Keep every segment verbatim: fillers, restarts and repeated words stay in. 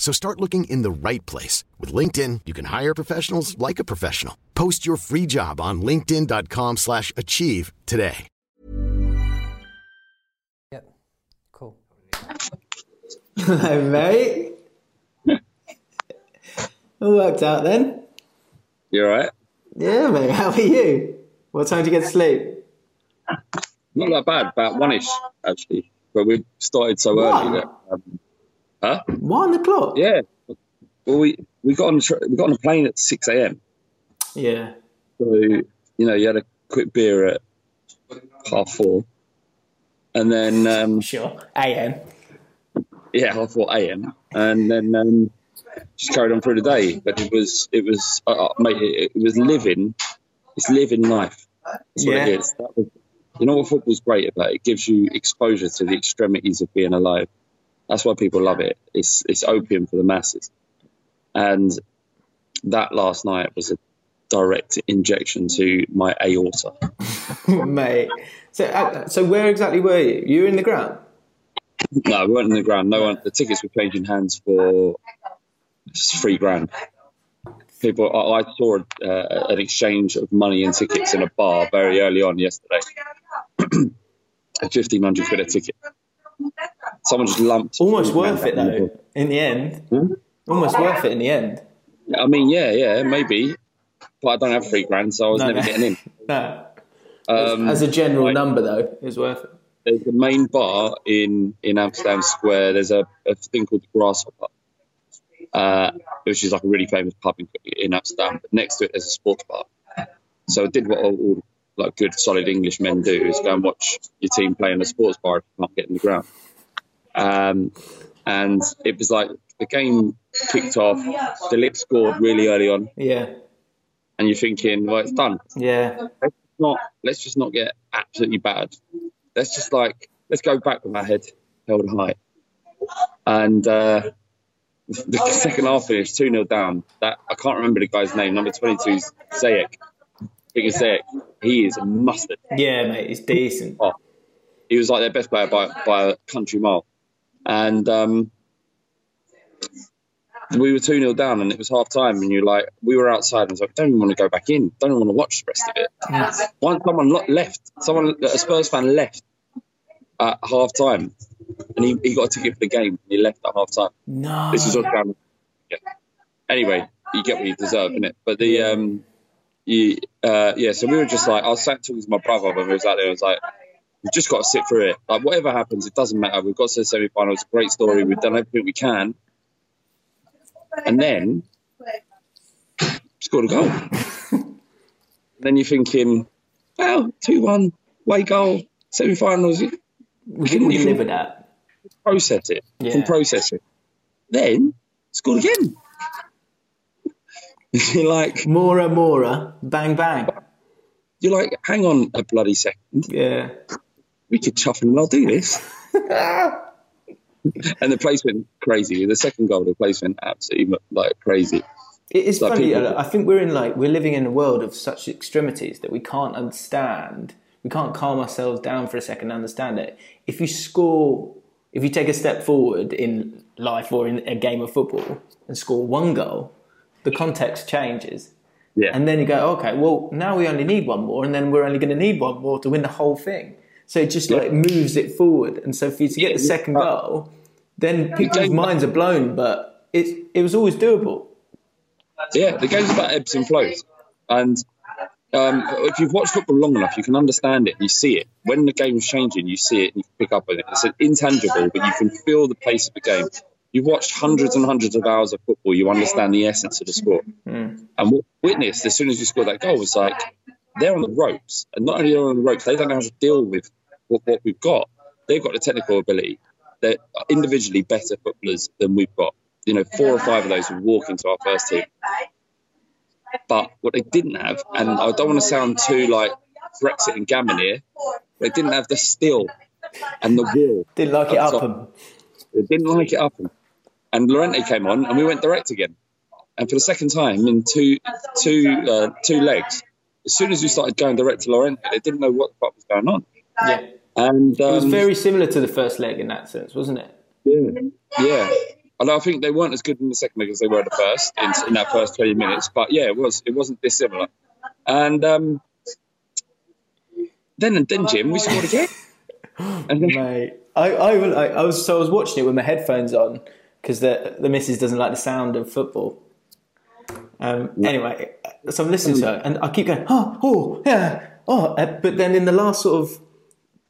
So start looking in the right place. With LinkedIn, you can hire professionals like a professional. Post your free job on linkedin dot com slash achieve today. Yep. Cool. Hello, mate. All worked out then. You all right? Yeah, mate. How are you? What time did you get to sleep? Not that bad. About one-ish, actually. But we started so what? early that... Um, Huh? One o'clock. Yeah. Well, we we got on we got on a plane at six a m. Yeah. So you know you had a quick beer at half four, and then um, sure a m. Yeah, half four a m. And then um, just carried on through the day. But it was it was uh, mate, it, it was living. It's living life. That's what yeah. it is. That was, you know what football's great about? It gives you exposure to the extremities of being alive. That's why people love it. It's it's opium for the masses. And that last night was a direct injection to my aorta. Mate. So uh, so where exactly were you? You were in the ground? No, we weren't in the ground. No one. The tickets were changing hands for three grand. People, I, I saw uh, an exchange of money and tickets in a bar very early on yesterday. fifteen hundred quid a ticket. Someone just lumped. Almost worth it though, in the end. Hmm? Almost worth it in the end. I mean, yeah, yeah, maybe. But I don't have three grand, so I was no, never no. getting in. No. Um, As a general like, number though, it's worth it. There's the main bar in, in Amsterdam Square. There's a, a thing called the Grasshopper, uh, which is like a really famous pub in, in Amsterdam. But next to it, there's a sports bar. So I did what all, all like good, solid English men do, is go and watch your team play in a sports bar if you can't get in the ground. Um, and it was like the game kicked off, the Lip scored really early on. Yeah. And you're thinking, well, it's done. Yeah. Let's not, let's just not get absolutely battered. Let's just like, let's go back with our head held high. And uh, the second half finished two nil down. That I can't remember the guy's name, number twenty-two, Zayek. I think it's Zayek. He is a mustard. Yeah, mate, he's decent. Oh, he was like their best player by, by a country mile. And um, we were two nil down and it was half time and you're like, we were outside and I was like, don't even want to go back in. Don't even want to watch the rest of it. Yes. One, someone left, someone, a Spurs fan left at half time and he, he got a ticket for the game and he left at half time. No. This is all down. Yeah. Anyway, you get what you deserve, innit? But the, um, you, uh, yeah, so we were just like, I was sat talking to my brother when we was out there. I was like, we've just got to sit through it. Like, whatever happens, it doesn't matter. We've got to the semi-final. It's a great story. We've done everything we can. And then, scored a goal. And then you're thinking, well, two one, away goal, semi-finals. We can live with that. Process it. Yeah. Can process it. Then, scored again. You're like... Moura, Moura, bang, bang. You're like, hang on a bloody second. Yeah. We could chuff and I'll do this. And the place went crazy. The second goal, the place went absolutely like crazy. It is like, funny. People... I think we're in like we're living in a world of such extremities that we can't understand. We can't calm ourselves down for a second and understand it. If you score, if you take a step forward in life or in a game of football and score one goal, the context changes. Yeah. And then you go, okay, well, now we only need one more, and then we're only going to need one more to win the whole thing. So it just yeah. like moves it forward. And so for you to get yeah, the second uh, goal, then people's minds are blown, but it, it was always doable. Yeah, the game's about ebbs and flows. And Um, if you've watched football long enough, you can understand it and you see it. When the game's changing, you see it and you pick up on it. It's intangible, but you can feel the pace of the game. You've watched hundreds and hundreds of hours of football. You understand the essence of the sport. Mm. And what we witnessed as soon as we scored that goal was like, they're on the ropes. And not only are they on the ropes, they don't know how to deal with what, what we've got. They've got the technical ability. They're individually better footballers than we've got. You know, four or five of those would walk into our first team. But what they didn't have, and I don't want to sound too like Brexit and Gammon here, they didn't have the skill and the will. Didn't like it up them. They didn't like it up them. And Llorente came on, and we went direct again. And for the second time in two, two, uh, two legs, as soon as we started going direct to Llorente, they didn't know what the fuck was going on. Yeah, and um, it was very similar to the first leg in that sense, wasn't it? Yeah, yeah. And I think they weren't as good in the second leg as they were in the first, in, in that first twenty minutes. But yeah, it was it wasn't dissimilar. And um, then and then Jim, we scored again. And then, mate, I, I I was so I was watching it with my headphones on because the the missus doesn't like the sound of football. Um, yeah. Anyway, so I'm listening to it, and I keep going, oh, oh, yeah, oh. But then in the last sort of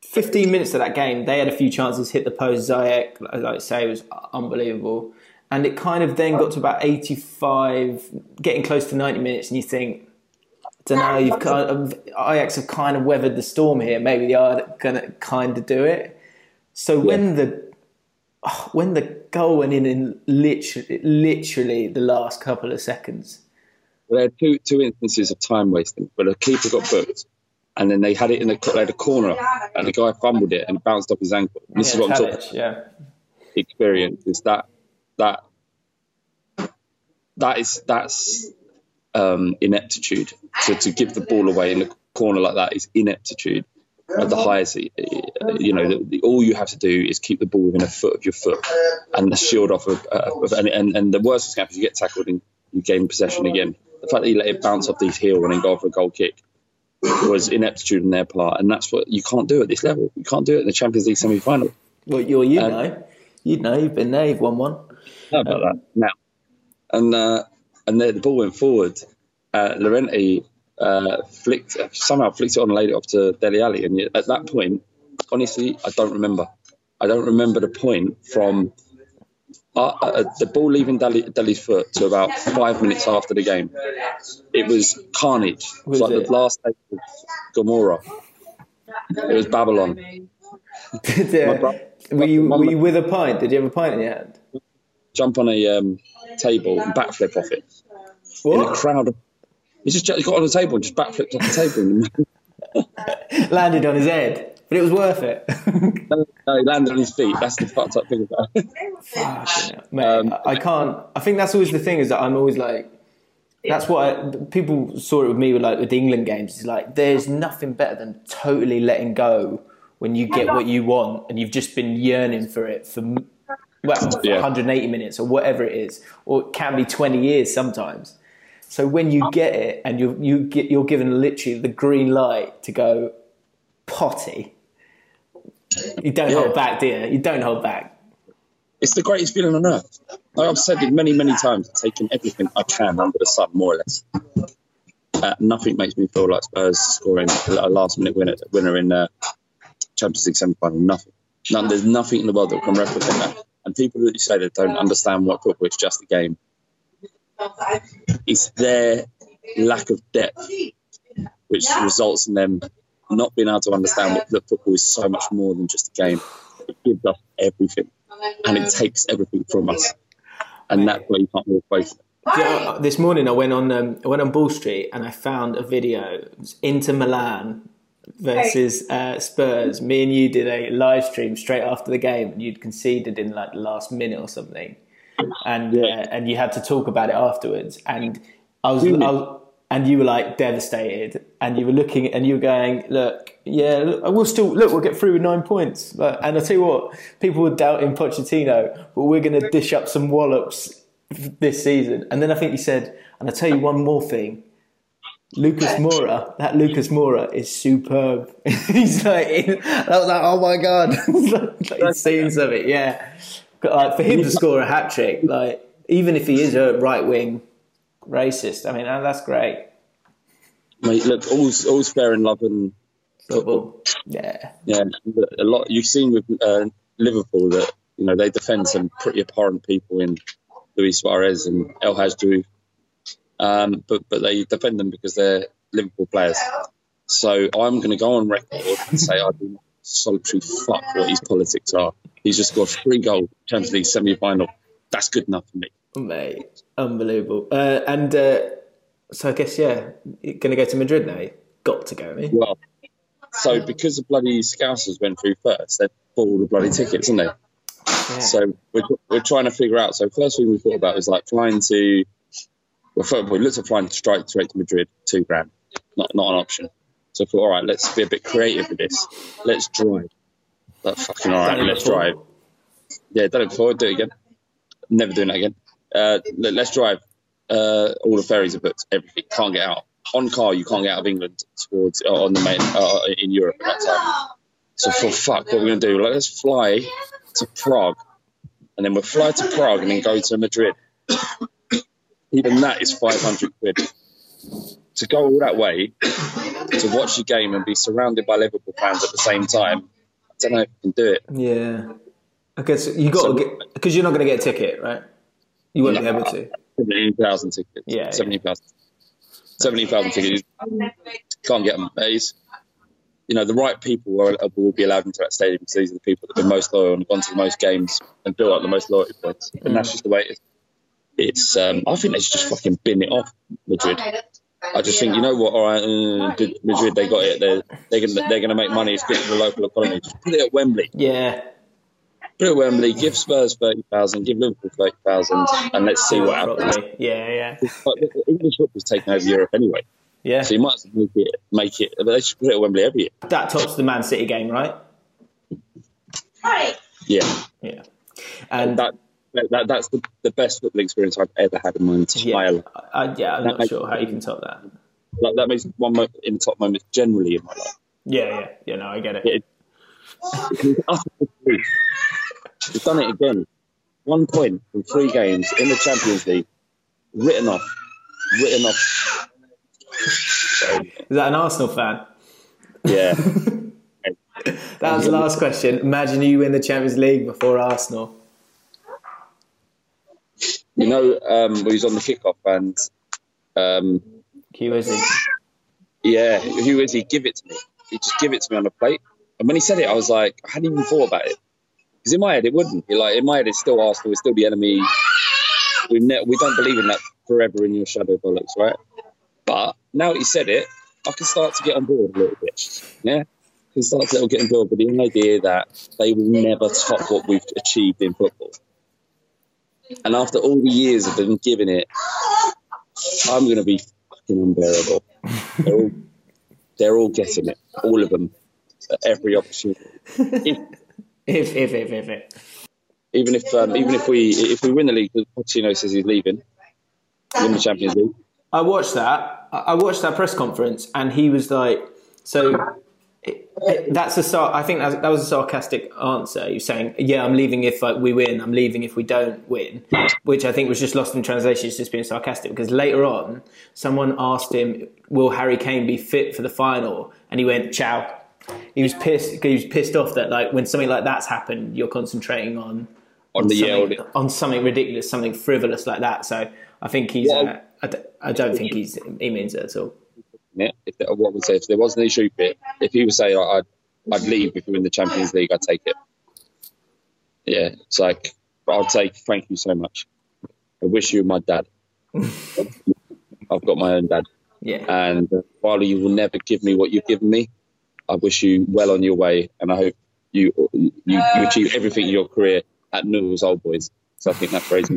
fifteen minutes of that game, they had a few chances, hit the post. Ziyech, like I say, was unbelievable. And it kind of then got to about eighty-five, getting close to ninety minutes, and you think, I don't know, you've kind of, Ajax have kind of weathered the storm here. Maybe they are going to kind of do it. So yeah. when the when the goal went in in literally, literally the last couple of seconds. Well, there are two, two instances of time wasting, but a keeper got booked. And then they had it in the they had a corner, and the guy fumbled it and bounced off his ankle. And this yeah, is what I'm talking about. Yeah. Experience is that that that is that's um, ineptitude. So to give the ball away in the corner like that is ineptitude at the highest. You know, the, the, all you have to do is keep the ball within a foot of your foot, and the shield off of, uh, of and, and and the worst thing happens, you get tackled and you gain possession again. The fact that you let it bounce off his heel and then go for a goal kick was ineptitude on their part, and that's what you can't do at this level. You can't do it in the Champions League semi-final. Well, you're, you um, know. You know, you've been there, you've won one. No, about um, that. Now. And, uh, and then the ball went forward. Uh, Llorente uh, flicked, somehow flicked it on and laid it off to Dele Alli. And at that point, honestly, I don't remember. I don't remember the point from uh, uh, the ball leaving Dele, Dele's foot to about five minutes after the game. It was carnage. It was like it? the last day of Gomorrah. It was Babylon. Did, uh, brother, were you, were you with a pint? Did you have a pint in your hand? Jump on a um, table and backflip off it. What? In a crowd. Of, he just he got on a table and just backflipped off the table. And landed on his head. But it was worth it. no, no, he landed on his feet. That's the fucked up thing about it. Fuck, mate, um, I can't... I think that's always the thing, is that I'm always like... That's what I, people saw it with me with like with the England games. It's like there's nothing better than totally letting go when you get what you want and you've just been yearning for it for well for yeah. one hundred eighty minutes or whatever it is, or it can be twenty years sometimes. So when you get it and you you get you're given literally the green light to go potty, you don't yeah. hold back, do you? You don't hold back. It's the greatest feeling on earth. Like I've said it many, many times, taking everything I can under the sun, more or less. Uh, nothing makes me feel like Spurs scoring a last-minute winner, winner in the uh, Champions League semi-final. Nothing. None, there's nothing in the world that can replicate that. And people that say they don't understand what football is, just a game. It's their lack of depth, which results in them not being able to understand what, that football is so much more than just a game. It gives us everything. And it takes everything from us, and that's where you can't move away from it. Yeah, this morning I went on um, I went on Ball Street and I found a video. It was Inter Milan versus uh, Spurs. Me and you did a live stream straight after the game, and you'd conceded in like the last minute or something, and yeah. uh, and you had to talk about it afterwards. And I was, I was and you were like devastated, and you were looking and you were going, look. Yeah, look, we'll still look. We'll get through with nine points. Like, and I tell you what, people were doubting Pochettino, but we're going to dish up some wallops this season. And then I think he said, and I tell you one more thing, Lucas Moura. That Lucas Moura is superb. He's like, in, I was like, oh my god, like, like scenes of it. Yeah, but like for him to score a hat trick, like even if he is a right wing racist, I mean that's great. Mate, look, all's all's fair in love and football. Yeah, yeah. A lot you've seen with uh, Liverpool that you know they defend some pretty abhorrent people in Luis Suarez and El Hadji, um, but but they defend them because they're Liverpool players. So I'm going to go on record and say I do not solitary fuck what his politics are. He's just got three goals, Champions League semi-final. That's good enough for me, mate. Unbelievable. Uh, and uh, so I guess yeah, you're going to go to Madrid now. You've got to go. Eh? Well, so because the bloody Scousers went through first, they bought all the bloody tickets, didn't they? Yeah. So we're we're trying to figure out. So first thing we thought about was like flying to. Well, first we looked at flying straight straight to Madrid, two grand, not not an option. So I thought, all right, let's be a bit creative with this. Let's drive. That's fucking all right. Let's drive. Yeah, done it before. Do it again. Never doing that again. Uh, let, let's drive. Uh, all the ferries are booked. Everything. Can't get out on car. You can't get out of England towards uh, on the main uh, in Europe at that time. So for fuck, what are we gonna do? Like, let's fly to Prague, and then we'll fly to Prague and then go to Madrid. Even that is five hundred quid. To go all that way to watch the game and be surrounded by Liverpool fans at the same time, I don't know if you can do it. Yeah, I guess you got to get because you're not going to get a ticket, right? You won't no, be able to. Seventy thousand tickets. Yeah, seventy thousand. Yeah. Seventy thousand tickets. Can't get them. It's, you know, the right people will, will be allowed into that stadium because these are the people that have been most loyal and gone to the most games and built up the most loyalty points. And mm. that's just the way it is. It's. Um, I think they should just fucking bin it off, Madrid. I just think, you know what? All right, uh, Madrid, they got it. They're they're gonna they're gonna make money. It's good for the local economy. Just put it at Wembley. Yeah. Put it at Wembley. Give Spurs thirty thousand. Give Liverpool thirty thousand, and let's see what happens. Yeah, yeah. English football's taking over Europe anyway. Yeah. So you might as well make it. Make it. But they should put it at Wembley every year. That tops the Man City game, right? Yeah. Yeah. And that. That, that's the, the best football experience I've ever had in my entire life. Yeah, I, yeah I'm that not sure how you can top that. Like, that makes one in the top moments generally in my life. Yeah, yeah, yeah, no, I get it. it, it We've done it again. One point from three games in the Champions League, written off, written off. So, is that an Arsenal fan? Yeah. That was the last question. Imagine you win the Champions League before Arsenal. You know, um, he was on the kickoff and. Um, who is he? Yeah, who is he? Give it to me. He just give it to me on a plate. And when he said it, I was like, I hadn't even thought about it. Because in my head, it wouldn't. Like, in my head, it's still Arsenal, it's still the enemy. We ne we don't believe in that forever in your shadow bollocks, right? But now that he said it, I can start to get on board a little bit. Yeah? I can start to get on board with the idea that they will never top what we've achieved in football. And after all the years I've been giving it, I'm going to be fucking unbearable. They're all, they're all getting it. All of them. At every opportunity. If, if, if, if, if, if. Even if, um, even if we, if we win the league, Pochettino says he's leaving. Win the Champions League. I watched that. I watched that press conference, and he was like, "So it, it, that's a." I think that was a sarcastic answer. You're saying, "Yeah, I'm leaving if like, we win. I'm leaving if we don't win," which I think was just lost in translation. It's just being sarcastic because later on, someone asked him, "Will Harry Kane be fit for the final?" And he went, "Ciao." He was pissed. He was pissed off that like when something like that's happened, you're concentrating on on, on, the something, on something ridiculous, something frivolous like that. So I think he's. Well, uh, I, d I don't think he's he means it at all. Yeah, if there, what we say if there was an issue bit, if he was saying I'd I'd leave if we win the Champions League, I'd take it. Yeah, it's like I'll take. Thank you so much. I wish you were my dad. I've got my own dad. Yeah, and uh, while you will never give me what you've given me, I wish you well on your way, and I hope you you, you achieve everything in your career at Newell's Old Boys. So I think that phrase.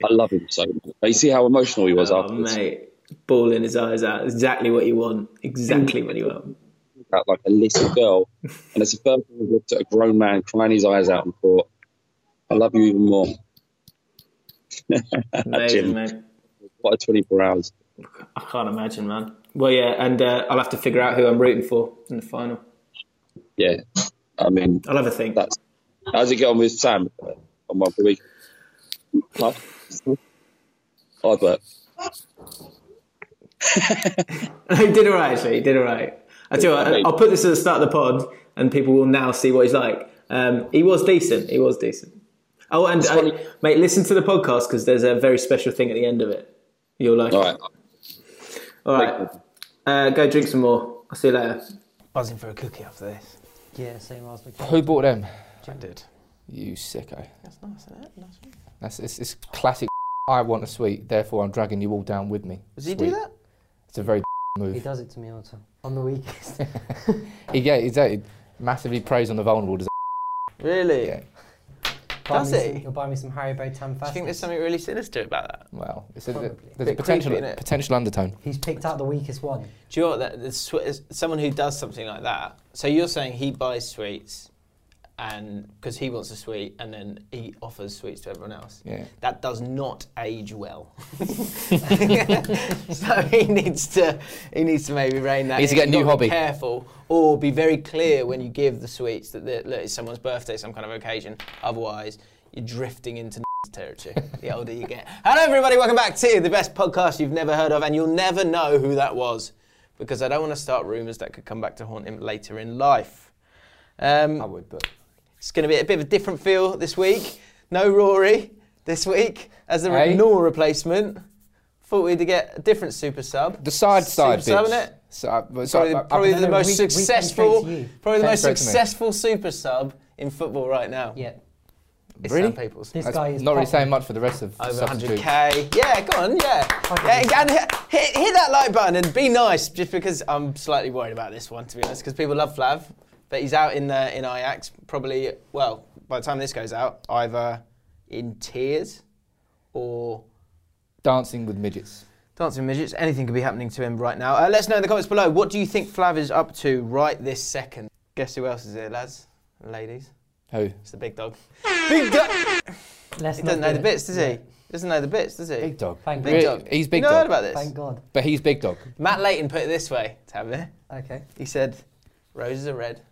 I love him so much. You see how emotional he was oh, afterwards. Mate. Bawling his eyes out. Exactly what you want. Exactly what you want. Like a little girl. And it's the first time I looked at a grown man crying his eyes out and thought, I love you even more. Amazing, mate. What a twenty-four hours. I can't imagine, man. Well, yeah, and uh, I'll have to figure out who I'm rooting for in the final. Yeah. I mean... I'll have a think. That's, how's it going with Sam on one per week? Hi, Bert. He did all right, actually. He did all right. I tell you what, I'll put this at the start of the pod, and people will now see what he's like. Um, he was decent. He was decent. Oh, and I, mate, listen to the podcast because there's a very special thing at the end of it. You'll like all it. Right. All right. Uh, go drink some more. I'll see you later. Buzzing for a cookie after this. Yeah, same as the cookie. Who bought them? I did. You sicko. That's nice, isn't it? Nice one. That's it's, it's classic. I want a sweet, therefore I'm dragging you all down with me. Does he sweet. do that? It's a very move. He does it to me all the time. On the weakest. he, yeah, exactly. Massively preys on the vulnerable. Does really? Yeah. Does he? Some, you'll buy me some Haribo Tam Fast. Do you think there's something really sinister about that? Well, it's a, there's a, a potential, creepy, potential undertone. He's picked out the weakest one. Do you know what? That, this, someone who does something like that. So you're saying he buys sweets and because he wants a sweet, and then he offers sweets to everyone else. Yeah. That does not age well. So he needs to he needs to maybe rein that. He needs to get a new hobby. Be careful, or be very clear when you give the sweets that the, look, it's someone's birthday, some kind of occasion. Otherwise, you're drifting into territory the older you get. Hello, everybody. Welcome back to the best podcast you've never heard of, and you'll never know who that was because I don't want to start rumours that could come back to haunt him later in life. Um, I would, but. It's going to be a bit of a different feel this week. No Rory this week as the hey. Renor replacement. Thought we'd get a different super sub. The side side super sub, it? So, uh, probably so, uh, probably the, the most we, successful, we probably the most successful super sub in football right now. Yeah. It's really? People's. This That's guy is not really saying much for the rest of the over one hundred K. Yeah, go on, yeah. yeah and hit, hit that like button and be nice, just because I'm slightly worried about this one, to be honest, because people love Flav. But he's out in uh, in Ajax, probably, well, by the time this goes out, either in tears or... Dancing with midgets. Dancing with midgets. Anything could be happening to him right now. Uh, let us know in the comments below, what do you think Flav is up to right this second? Guess who else is here, lads and ladies? Who? It's the big dog. Big dog! He doesn't know the bits, does he? Doesn't know the bits, does he? Big dog. Thank big God. Dog. He's big dog. You know about this? Thank God. But he's big dog. Matt Leighton put it this way, Tabitha. Okay. He said, roses are red.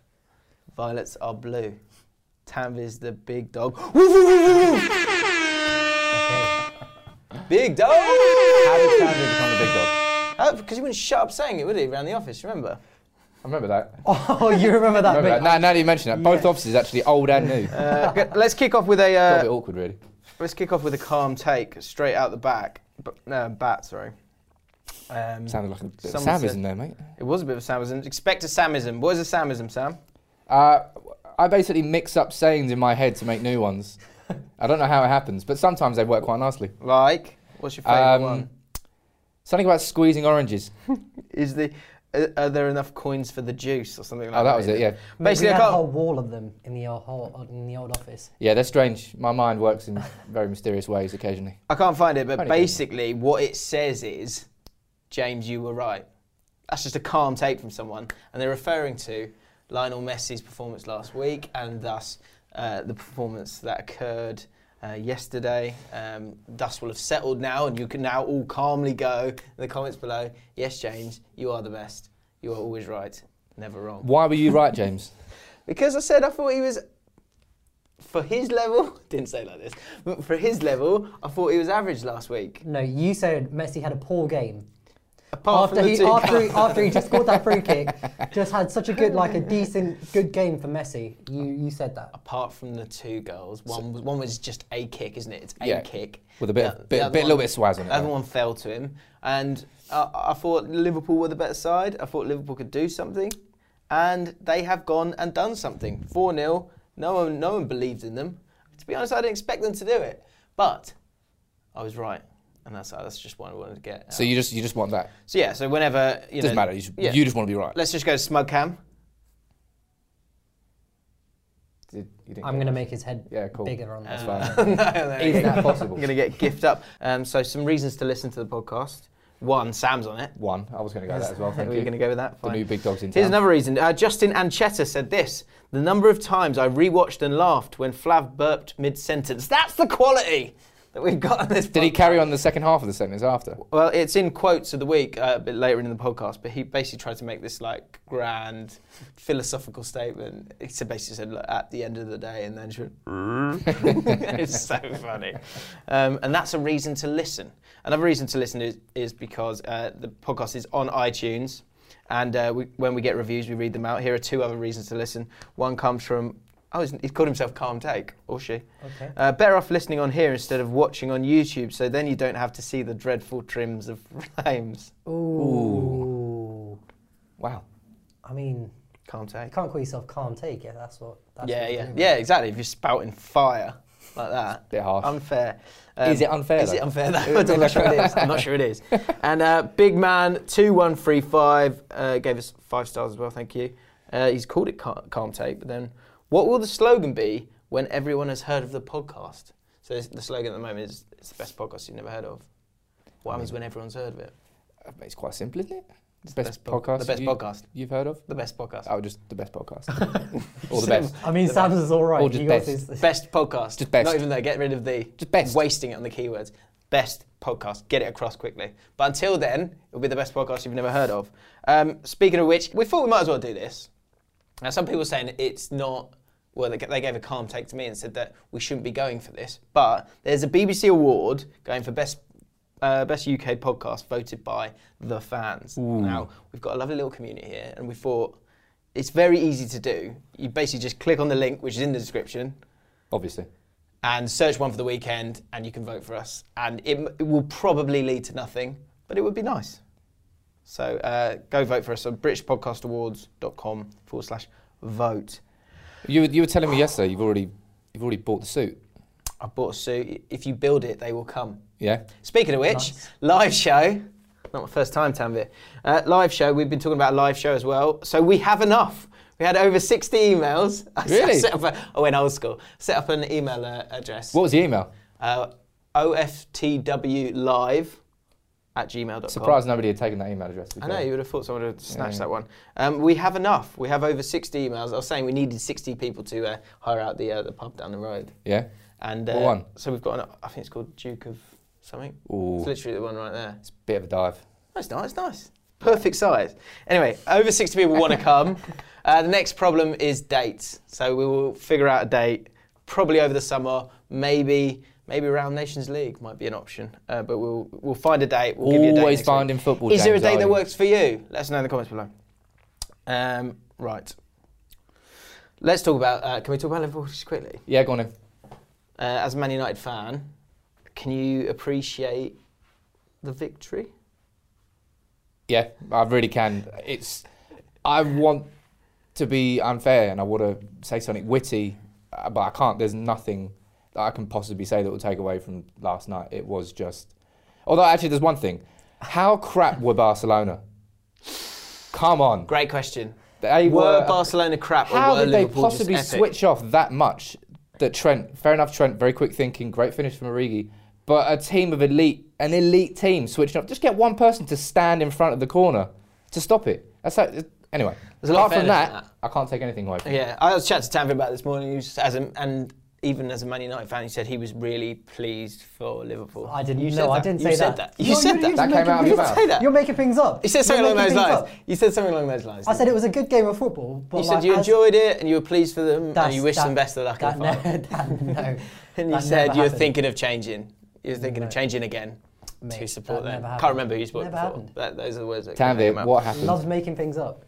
Violets are blue. Tam is the big dog. Woo, woo, woo, woo, woo. Okay. Big dog! How did Tam become a big dog? Because he wouldn't shut up saying it, would he, around the office, remember? I remember that. Oh, you remember that? Remember that. Now, now that you mention that, both yeah. offices actually, old and new. Uh, okay, let's kick off with a... Uh, got a bit awkward, really. Let's kick off with a calm take, straight out the back. B uh, bat, sorry. Um, Sounded like a bit of Samism there, mate. It was a bit of a Samism. Expect a Samism. What is a Samism, Sam? Uh, I basically mix up sayings in my head to make new ones. I don't know how it happens, but sometimes they work quite nicely. Like? What's your favourite um, one? Something about squeezing oranges. Is the uh, are there enough coins for the juice or something like that? Oh, that, that was it, yeah. Basically, we had I can't... a whole wall of them in the, old whole, in the old office. Yeah, they're strange. My mind works in very mysterious ways occasionally. I can't find it, but Only basically thing. What it says is, James, you were right. That's just a calm take from someone, and they're referring to Lionel Messi's performance last week, and thus uh, the performance that occurred uh, yesterday. Um, dust will have settled now, and you can now all calmly go in the comments below. Yes, James, you are the best. You are always right, never wrong. Why were you right, James? Because I said I thought he was, for his level, didn't say like this, but for his level, I thought he was average last week. No, you said Messi had a poor game. Apart after, he, after, he, after he just scored that free kick, just had such a good, like a decent, good game for Messi. You you said that. Apart from the two goals, one was one was just a kick, isn't it? It's a yeah. kick with a bit, the, bit, the bit one, little bit of swazz on it. The other one fell to him, and I, I thought Liverpool were the better side. I thought Liverpool could do something, and they have gone and done something. four nil. No one, no one believed in them. To be honest, I didn't expect them to do it, but I was right. And that's that's just what I wanted to get. So you just you just want that. So yeah. So whenever you know, doesn't matter. You just, yeah. you just want to be right. Let's just go to Smug Cam. Did, you didn't I'm going to make his head yeah, cool. bigger on this uh, one. No, no, Is that possible? I'm going to get gift up. Um, so some reasons to listen to the podcast. One, Sam's on it. One. I was going to go with that as well. Thank We're you. Going to go with that. Fine. The new big dogs in town. Here's another reason. Uh, Justin Anchetta said this: the number of times I rewatched and laughed when Flav burped mid-sentence. That's the quality. that we've got on this podcast. Did he carry on the second half of the sentence after? Well, it's in quotes of the week uh, a bit later in the podcast, but he basically tried to make this like grand philosophical statement. He basically said, look, at the end of the day, and then she went, it's so funny. Um, and that's a reason to listen. Another reason to listen is, is because uh, the podcast is on iTunes, and uh, we, when we get reviews, we read them out. Here are two other reasons to listen. One comes from... Oh, he's called himself Calm Take, or she. Okay. Uh, better off listening on here instead of watching on YouTube, so then you don't have to see the dreadful trims of flames. Ooh. Ooh. Wow. I mean... Calm Take. You can't call yourself Calm Take, yeah, that's what... That's yeah, what yeah, doing, yeah, right? Exactly. If you're spouting fire like that. It's a bit harsh. Unfair. Um, is it unfair, Is though? it unfair, though? I'm not sure it is. I'm not sure it is. And uh, Big Man two one three five uh, gave us five stars as well, thank you. Uh, he's called it Calm, calm Take, but then... What will the slogan be when everyone has heard of the podcast? So the slogan at the moment is, it's the best podcast you've never heard of. What I happens mean, when everyone's heard of it? It's quite simple, isn't it? It's the best, best po- podcast. The best you, podcast. You've heard of? The best podcast. Oh, just the best podcast. Or the best. I mean, Sam's is all right. Or just you best. Got best podcast. Just best. Not even that. Get rid of the... Just best. Wasting it on the keywords. Best podcast. Get it across quickly. But until then, it'll be the best podcast you've never heard of. Um, speaking of which, we thought we might as well do this. Now, some people are saying it's not... Well, they gave a calm take to me and said that we shouldn't be going for this. But there's a B B C award going for best uh, best U K podcast voted by the fans. Ooh. Now, we've got a lovely little community here, and we thought it's very easy to do. You basically just click on the link, which is in the description. Obviously. And search one for the weekend, and you can vote for us. And it, it will probably lead to nothing, but it would be nice. So uh, go vote for us on british podcast awards dot com forward slash vote. You you were telling me yesterday you've already you've already bought the suit. I bought a suit. If you build it, they will come. Yeah. Speaking of which, nice. Live show. Not my first time, Tanvir. Uh, live show. We've been talking about a live show as well. So we have enough. We had over sixty emails. Really? I set up a, I went old school. Set up an email uh, address. What was the email? Uh, O F T W live at gmail dot com. Surprised nobody had taken that email address. I know, you would have thought someone would have snatched yeah. that one. Um, we have enough. We have over sixty emails. I was saying we needed sixty people to uh, hire out the uh, the pub down the road. Yeah. And uh, what one? So we've got an, I think it's called Duke of something. Ooh. It's literally the one right there. It's a bit of a dive. That's nice, nice. Perfect size. Anyway, over sixty people want to come. Uh, the next problem is dates. So we will figure out a date, probably over the summer, maybe... Maybe around Nations League might be an option, uh, but we'll we'll find a date. We'll give you a date. Always finding football. Is there a date that works for you? Let us know in the comments below. Um, right. Let's talk about. Uh, can we talk about Liverpool just quickly? Yeah, go on then. Uh, as a Man United fan, can you appreciate the victory? Yeah, I really can. It's. I want to be unfair, and I want to say something witty, but I can't. There's nothing I can possibly say that will take away from last night. It was just... Although, actually, there's one thing. How crap were Barcelona? Come on. Great question. They were, were Barcelona crap, or were Liverpool just epic? How did they possibly switch off that much that Trent... Fair enough, Trent, very quick thinking, great finish from Origi. But a team of elite, an elite team switching off. Just get one person to stand in front of the corner to stop it. That's how... Anyway, apart from that, that, I can't take anything away from yeah, it. Yeah, I was chatting to Tanvir about this morning, as a, and... Even as a Man United fan, he said he was really pleased for Liverpool. I didn't. You no, I didn't say that. that. You no, said you, that. You that came out of your mouth. You're making things up. He said something along those lines. Up. You said something along those lines. I said it was a good game of football. But you like, said you enjoyed it and you were pleased for them and you wished that, them best of luck in the final. That, no. And you said you were thinking of changing. You were thinking no. of changing again Mate, to support them. Can't remember who you supported before. That, those are the words that came out. Tanvir, what happened? Loves making things up.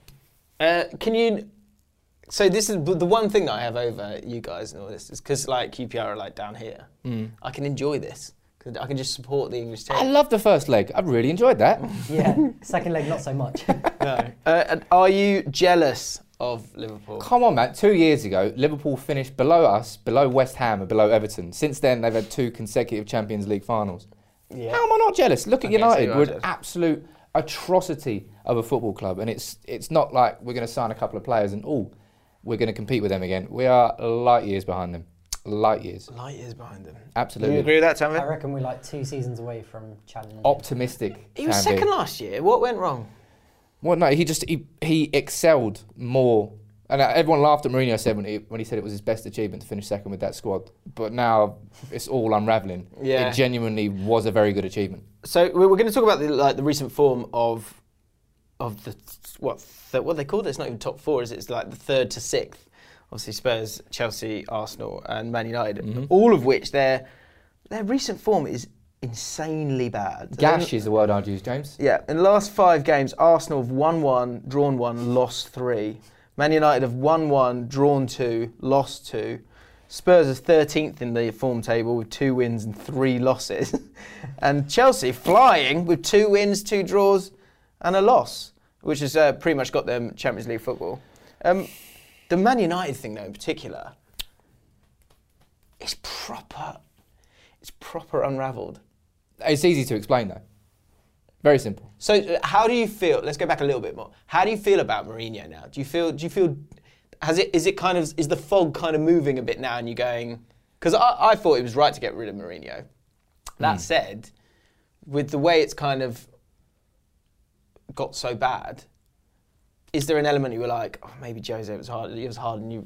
Can you... So this is the one thing that I have over you guys and all this is because like Q P R are like down here. Mm. I can enjoy this because I can just support the English team. I love the first leg. I really enjoyed that. Yeah, second leg not so much. No. Uh, and are you jealous of Liverpool? Come on, man. Two years ago, Liverpool finished below us, below West Ham, and below Everton. Since then, they've had two consecutive Champions League finals. Yeah. How am I not jealous? Look at okay, United. So We're an absolute atrocity of a football club, and it's it's not like we're going to sign a couple of players and all. We're going to compete with them again. We are light years behind them. Light years. Light years behind them. Absolutely. Do you agree with that, Tanvir? I reckon we're like two seasons away from challenging. Optimistic. He was second last year. What went wrong? Well, no, he just he, he excelled more And everyone laughed at Mourinho said when he when he said it was his best achievement to finish second with that squad. But now it's all unravelling. Yeah. It genuinely was a very good achievement. So we're going to talk about the like the recent form of of the what th what they called it. It's not even top four, is it? It's like the third to sixth. Obviously Spurs, Chelsea, Arsenal, and Man United. Mm-hmm. All of which their their recent form is insanely bad. Gash is the word I'd use, James. Yeah. In the last five games, Arsenal have won one, drawn one, lost three. Man United have won one, drawn two, lost two. Spurs is thirteenth in the form table with two wins and three losses. And Chelsea flying with two wins, two draws and a loss, which has uh, pretty much got them Champions League football. Um, the Man United thing, though, in particular, it's proper, it's proper unravelled. It's easy to explain, though. Very simple. So, how do you feel? Let's go back a little bit more. How do you feel about Mourinho now? Do you feel? Do you feel? Has it? Is it kind of? Is the fog kind of moving a bit now? And you're going? Because I, I thought it was right to get rid of Mourinho. That mm. said, with the way it's kind of got so bad, is there an element you were like, oh, maybe Jose was hard? It was harder than you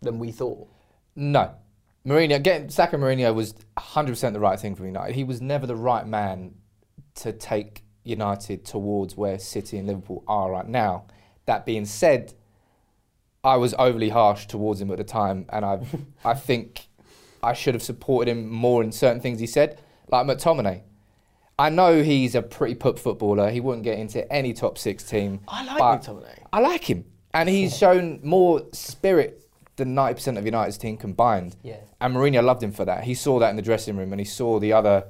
than we thought. No, Mourinho. Getting sacking Mourinho was one hundred percent the right thing for United. He was never the right man to take United towards where City and Liverpool are right now. That being said, I was overly harsh towards him at the time, and I I think I should have supported him more in certain things he said, like McTominay. I know he's a pretty put footballer. He wouldn't get into any top six team. I like McTominay. I like him. And he's shown more spirit than ninety percent of United's team combined. Yeah. And Mourinho loved him for that. He saw that in the dressing room, and he saw the other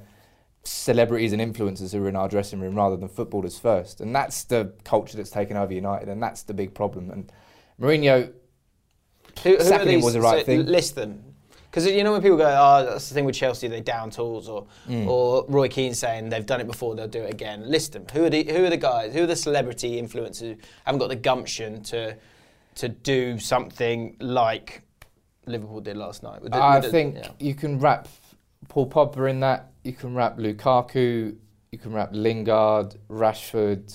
celebrities and influencers who are in our dressing room rather than footballers first. And that's the culture that's taken over United, and that's the big problem. And Mourinho, who, who sacking him was the right so thing. List them. Because you know when people go, oh, that's the thing with Chelsea, they down tools, or mm. or Roy Keane saying they've done it before, they'll do it again. List them. Who are the, who are the guys, who are the celebrity influencers who haven't got the gumption to, to do something like Liverpool did last night? With the, I with think the, yeah. you can wrap Paul Pogba in that. You can wrap Lukaku. You can wrap Lingard, Rashford.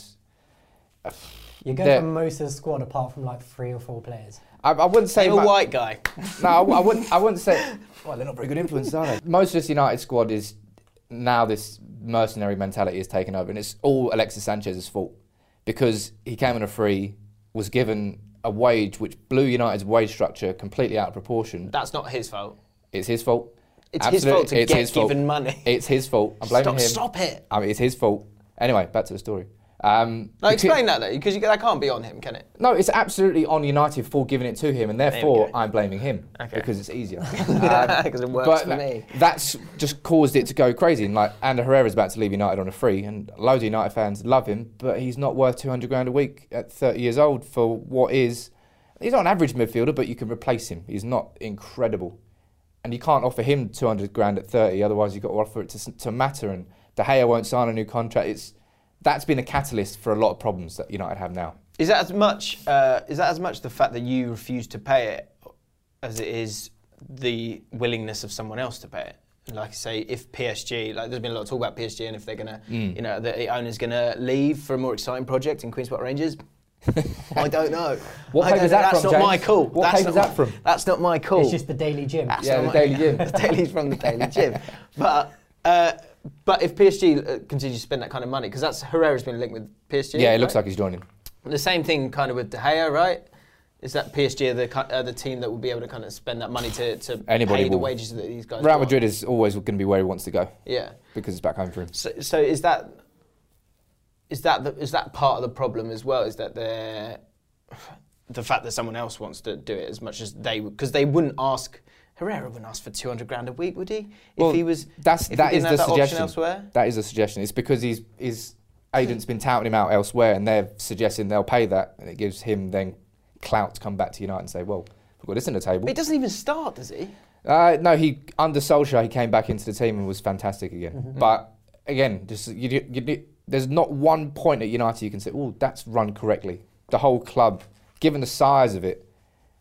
You're going for most of the squad apart from like three or four players. I, I wouldn't say a white guy. No, I, I wouldn't. I wouldn't say. Well, they're not very good influences, are they? Most of this United squad is now this mercenary mentality is taken over, and it's all Alexis Sanchez's fault because he came on a free, was given a wage which blew United's wage structure completely out of proportion. That's not his fault. It's his fault. It's Absolutely. his fault to it's get given money. It's his fault. I'm blaming stop, him. Stop it. I mean, it's his fault. Anyway, back to the story. Um, no, explain that though, because that can't be on him, can it? No, it's absolutely on United for giving it to him, and therefore I'm blaming him okay. because it's easier. Because um, it works for me. That's just caused it to go crazy. And like, Ander Herrera's about to leave United on a free, and loads of United fans love him, but he's not worth two hundred grand a week at thirty years old for what is. He's not an average midfielder, but you can replace him. He's not incredible. And you can't offer him two hundred grand at thirty, otherwise you've got to offer it to, to Mata, and De Gea won't sign a new contract. It's, that's been a catalyst for a lot of problems that United have now. Is that as much, uh, is that as much the fact that you refuse to pay it as it is the willingness of someone else to pay it? Like I say, if P S G, like there's been a lot of talk about P S G and if they're going to, mm. you know, the owner's going to leave for a more exciting project in Queen's Park Rangers, I don't know. What paper's that from, James? That's not my call. What paper's that from? That's not my call. It's just the Daily Gym. That's yeah, the Daily Gym. The Daily's from the Daily Gym. But uh, but if P S G continues to spend that kind of money, because that's Herrera's been linked with P S G. Yeah, it right? looks like he's joining. The same thing kind of with De Gea, right? Is that P S G are the, are the team that will be able to kind of spend that money to, to Anybody pay will. the wages that these guys Real Madrid want. is always going to be where he wants to go. Yeah. Because it's back home for him. So, so is that... Is that the, is that part of the problem as well? Is that the the fact that someone else wants to do it as much as they would? Because they wouldn't ask Herrera wouldn't ask for two hundred grand a week, would he? If well, he was that's if that he didn't is have the that suggestion. Option elsewhere? That is a suggestion. It's because he's his agent's been touting him out elsewhere, and they're suggesting they'll pay that, and it gives him then clout to come back to United and say, well, we've got this on the table. But it doesn't even start, does he? Uh, no, he under Solskjaer he came back into the team and was fantastic again. Mm-hmm. But again, just you you. There's not one point at United you can say, oh, that's run correctly. The whole club, given the size of it,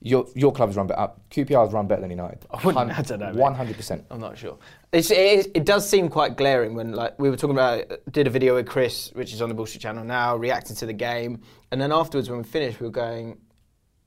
your your club's run better. Up. Q P R's run better than United. I, I don't know. one hundred percent. I'm not sure. It's, it, it does seem quite glaring when, like, we were talking about, did a video with Chris, which is on the Bullshit Channel now, reacting to the game. And then afterwards, when we finished, we were going,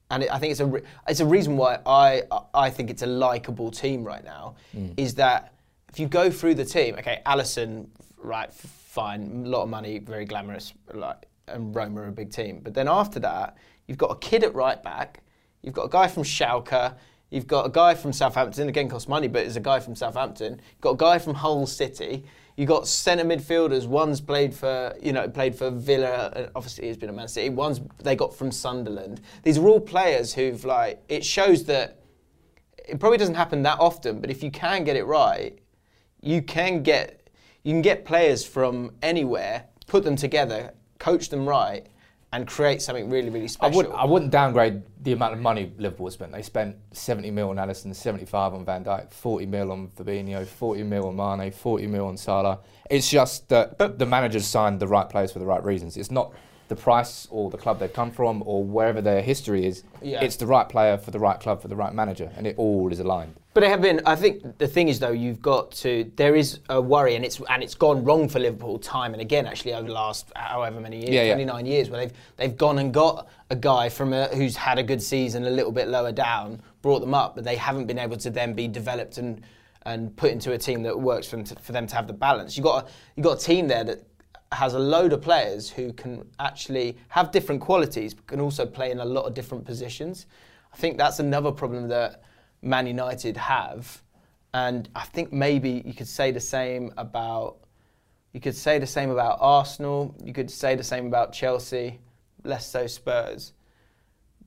and it, I think it's a it's a reason why I I think it's a likable team right now. Mm. Is that if you go through the team, okay, Alisson, right, fine, a lot of money, very glamorous, like, and Roma are a big team. But then after that, you've got a kid at right back, you've got a guy from Schalke, you've got a guy from Southampton, again costs money, but it's a guy from Southampton. You've got a guy from Hull City. You've got centre midfielders. One's played for, you know, played for Villa, and obviously he's been at Man City. One's they got from Sunderland. These are all players who've, like, it shows that it probably doesn't happen that often, but if you can get it right, you can get you can get players from anywhere, put them together, coach them right, and create something really, really special. I wouldn't, I wouldn't downgrade the amount of money Liverpool spent. They spent seventy mil on Alisson, seventy-five on Van Dijk, forty mil on Fabinho, forty mil on Mane, forty mil on Salah. It's just that but the managers signed the right players for the right reasons. It's not the price or the club they've come from or wherever their history is. Yeah. It's the right player for the right club for the right manager, and it all is aligned. But it have been, I think the thing is though, you've got to, there is a worry, and it's and it's gone wrong for Liverpool time and again actually over the last however many years, yeah, yeah. twenty-nine years, where they've they've gone and got a guy from a, who's had a good season a little bit lower down, brought them up, but they haven't been able to then be developed and and put into a team that works for them to, for them to have the balance. You've got a, you've got a team there that has a load of players who can actually have different qualities, but can also play in a lot of different positions. I think that's another problem that Man United have, and I think maybe you could say the same about you could say the same about Arsenal. You could say the same about Chelsea, less so Spurs.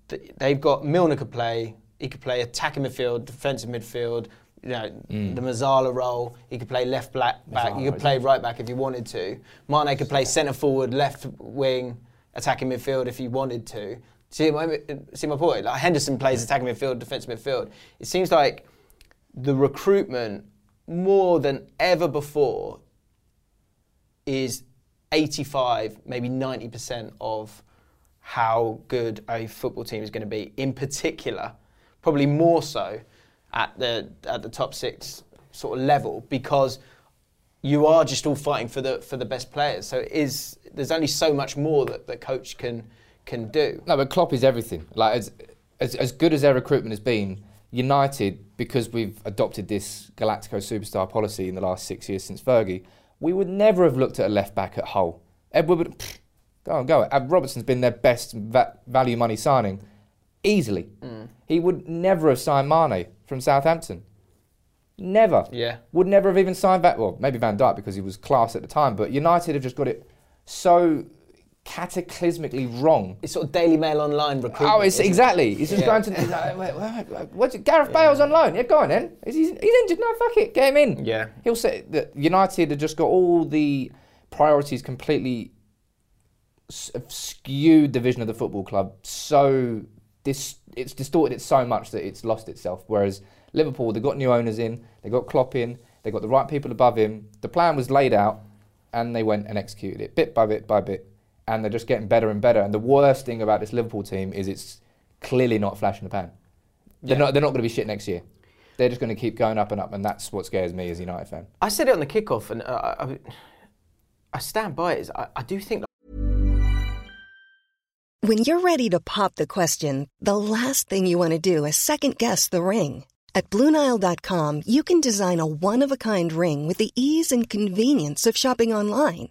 They've got Milner could play. He could play attacking midfield, defensive midfield. You know, mm. the Mazzala role. He could play left back. Mazzala, you could play right back if you wanted to. Mane could play centre forward, left wing, attacking midfield if you wanted to. See my, see my point? Like Henderson plays attacking midfield, defensive midfield. It seems like the recruitment, more than ever before, is eighty-five, maybe ninety percent of how good a football team is going to be, in particular, probably more so at the at the top six sort of level, because you are just all fighting for the for the best players. So it is, there's only so much more that the coach can... can do. No, but Klopp is everything. Like as, as as good as their recruitment has been, United, because we've adopted this Galactico superstar policy in the last six years since Fergie, we would never have looked at a left back at Hull. Edward would pff, go on, go. Ab Robertson's been their best va value money signing, easily. Mm. He would never have signed Mane from Southampton. Never. Yeah. Would never have even signed that. Well, maybe Van Dijk because he was class at the time. But United have just got it so cataclysmically wrong. It's sort of Daily Mail online recruitment. Oh, it's exactly. He's just yeah. going to like, wait, wait, wait, what's it? Gareth yeah. Bale's on loan. Yeah, go on then. He's, he's injured. No, fuck it. Get him in. Yeah. He'll say that United have just got all the priorities completely skewed. The vision of the football club so dis it's distorted it so much that it's lost itself. Whereas Liverpool, they've got new owners in, they got Klopp in, they got the right people above him. The plan was laid out, and they went and executed it bit by bit by bit. And they're just getting better and better. And the worst thing about this Liverpool team is it's clearly not flash in the pan. They're yeah. not. They're not going to be shit next year. They're just going to keep going up and up. And that's what scares me as a United fan. I said it on the kickoff, and uh, I, I stand by it. I, I do think. When you're ready to pop the question, the last thing you want to do is second guess the ring. At Blue Nile dot com, you can design a one-of-a-kind ring with the ease and convenience of shopping online.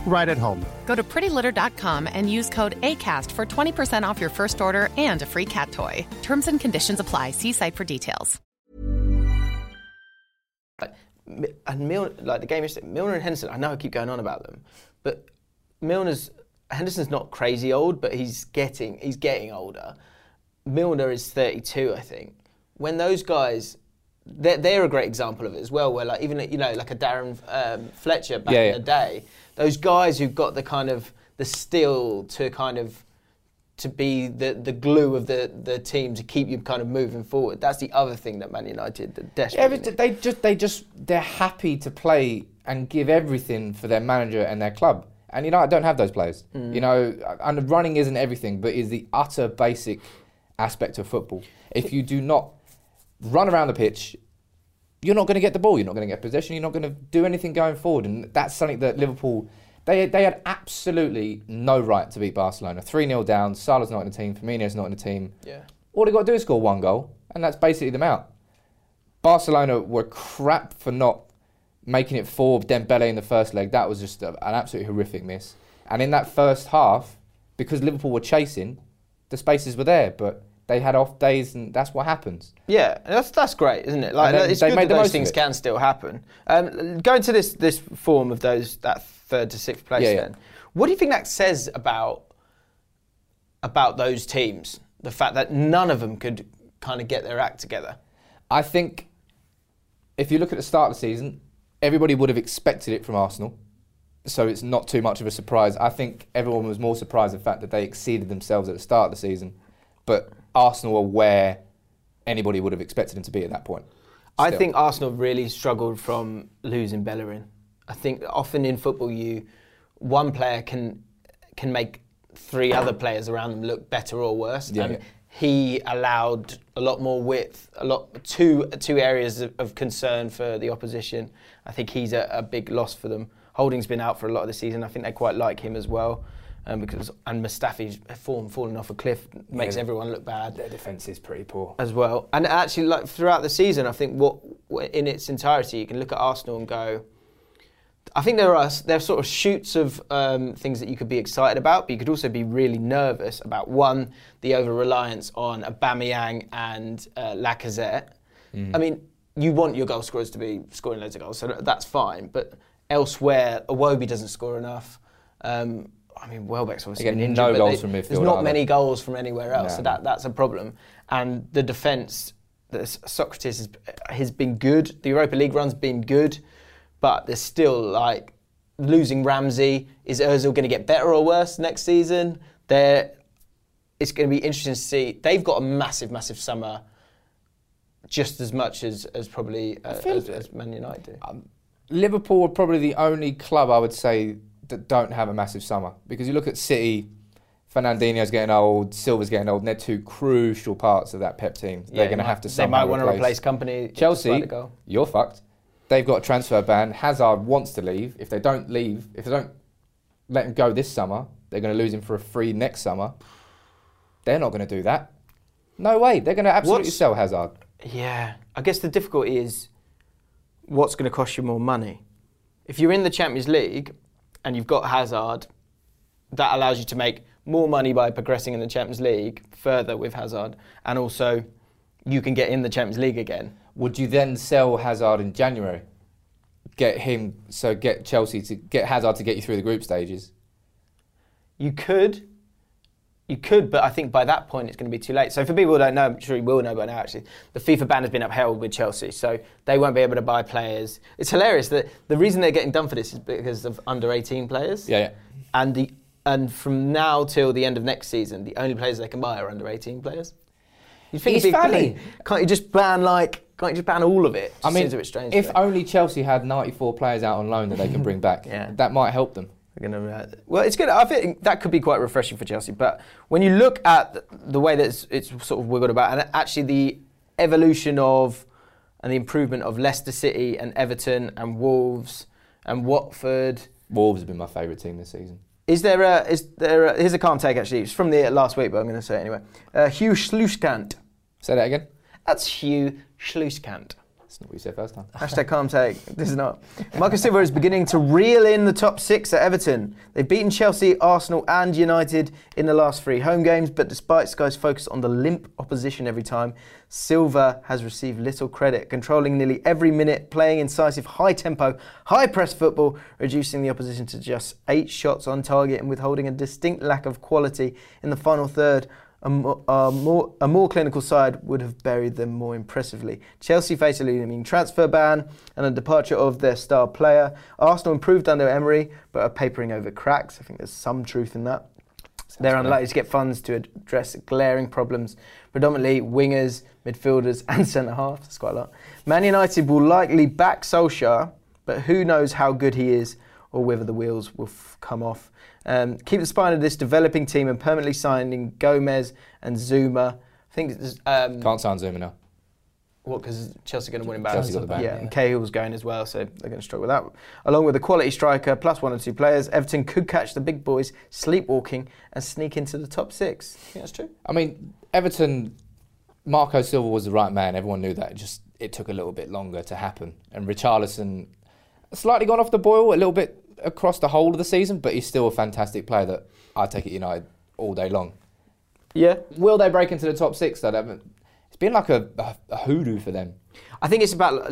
right at home. Go to pretty litter dot com and use code ACAST for twenty percent off your first order and a free cat toy. Terms and conditions apply. See site for details. And Milner, like the game is Milner and Henderson. I know I keep going on about them, but Milner's Henderson's not crazy old, but he's getting he's getting older. Milner is thirty-two, I think. When those guys, they're, they're a great example of it as well. Where like even you know like a Darren um, Fletcher back yeah, yeah. in the day, those guys who've got the kind of the steel to kind of to be the, the glue of the, the team to keep you kind of moving forward. That's the other thing that Man United desperately yeah, they just they just they're happy to play and give everything for their manager and their club. And you know, I don't have those players. Mm. You know, and running isn't everything, but is the utter basic aspect of football. If you do not run around the pitch, you're not going to get the ball. You're not going to get possession. You're not going to do anything going forward. And that's something that Liverpool. They they had absolutely no right to beat Barcelona. three nil down, Salah's not in the team, Firmino's not in the team. Yeah. All they've got to do is score one goal, and that's basically them out. Barcelona were crap for not making it for Dembele in the first leg. That was just a, an absolutely horrific miss. And in that first half, because Liverpool were chasing, the spaces were there, but they had off days, and that's what happens. Yeah, that's that's great, isn't it? Like it's good that those things can still happen. Um, going to this this form of those that third to sixth place, yeah, yeah. then what do you think that says about about those teams? The fact that none of them could kind of get their act together. I think if you look at the start of the season, everybody would have expected it from Arsenal, so it's not too much of a surprise. I think everyone was more surprised at the fact that they exceeded themselves at the start of the season, but Arsenal are where anybody would have expected him to be at that point. Still. I think Arsenal really struggled from losing Bellerin. I think often in football, you one player can can make three other players around them look better or worse. Yeah, and yeah. he allowed a lot more width, a lot two two areas of, of concern for the opposition. I think he's a, a big loss for them. Holding's been out for a lot of the season. I think they quite like him as well. Um, because and Mustafi's form falling off a cliff makes yeah. everyone look bad. Their defence is pretty poor as well. And actually, like throughout the season, I think what in its entirety, you can look at Arsenal and go. I think there are there are sort of shoots of um, things that you could be excited about, but you could also be really nervous about one the over reliance on Aubameyang and uh, Lacazette. Mm. I mean, you want your goal scorers to be scoring loads of goals, so that's fine. But elsewhere, Iwobi doesn't score enough. Um, I mean, Welbeck's obviously Again, been injured, no but goals they, from midfield, there's not many goals from anywhere else, no. so that, that's a problem. And the defence, Socrates has, has been good. The Europa League run's been good, but there's still, like, losing Ramsey. Is Ozil going to get better or worse next season? They're, it's going to be interesting to see. They've got a massive, massive summer, just as much as, as probably uh, as, as Man United do. Um, Liverpool are probably the only club, I would say, that don't have a massive summer, because you look at City, Fernandinho's getting old, Silva's getting old, and they're two crucial parts of that Pep team. They're yeah, going to have to somehow They might want replace. to replace company. Chelsea, you're fucked. They've got a transfer ban. Hazard wants to leave. If they don't leave, if they don't let him go this summer, they're going to lose him for a free next summer. They're not going to do that. No way. They're going to absolutely what's, sell Hazard. Yeah. I guess the difficulty is what's going to cost you more money. If you're in the Champions League and you've got Hazard, that allows you to make more money by progressing in the Champions League further with Hazard, and also you can get in the Champions League again. Would you then sell Hazard in January? Get him, so get Chelsea to get Hazard to get you through the group stages? You could. You could, but I think by that point it's going to be too late. So for people who don't know, I'm sure you will know by now actually, the FIFA ban has been upheld with Chelsea, so they won't be able to buy players. It's hilarious that the reason they're getting done for this is because of under eighteen players. Yeah, yeah. And the and from now till the end of next season, the only players they can buy are under eighteen players. You think it's funny. Can't you just ban like can't you just ban all of it? It just I mean, seems a bit strange. If only Chelsea had ninety-four players out on loan that they can bring back, yeah. that might help them. Gonna, uh, well, it's good. I think that could be quite refreshing for Chelsea. But when you look at the, the way that it's, it's sort of wiggled about, and actually the evolution of and the improvement of Leicester City and Everton and Wolves and Watford. Wolves have been my favourite team this season. Is there a? Is there? A, here's a calm take. Actually, it's from the last week, but I'm going to say it anyway. Uh, Hugh Sluiskant. Say that again. That's Hugh Sluiskant. That's not what you said first time. Hashtag calm take. This is not. Marcus Silva is beginning to reel in the top six at Everton. They've beaten Chelsea, Arsenal and United in the last three home games, but despite Sky's focus on the limp opposition every time, Silva has received little credit, controlling nearly every minute, playing incisive, high-tempo, high-press football, reducing the opposition to just eight shots on target and withholding a distinct lack of quality in the final third. A more, a, more, a more clinical side would have buried them more impressively. Chelsea face a looming transfer ban and a departure of their star player. Arsenal improved under Emery, but are papering over cracks. I think there's some truth in that. Sounds They're funny. unlikely to get funds to address glaring problems, predominantly wingers, midfielders and centre-halves. That's quite a lot. Man United will likely back Solskjaer, but who knows how good he is or whether the wheels will f- come off. Um, keep the spine of this developing team and permanently signing Gomez and Zuma. I think it's, um, can't sign Zuma now. What? Because Chelsea are going to win in battle. Chelsea got the ban. Yeah, yeah. And Cahill's going as well, so they're going to struggle with that. Along with a quality striker plus one or two players, Everton could catch the big boys sleepwalking and sneak into the top six. I think that's true. I mean, Everton, Marco Silva was the right man. Everyone knew that. It just it took a little bit longer to happen. And Richarlison slightly gone off the boil a little bit across the whole of the season, but he's still a fantastic player that I take at United all day long. Yeah. Will they break into the top six though? It's been like a, a, a hoodoo for them. I think it's about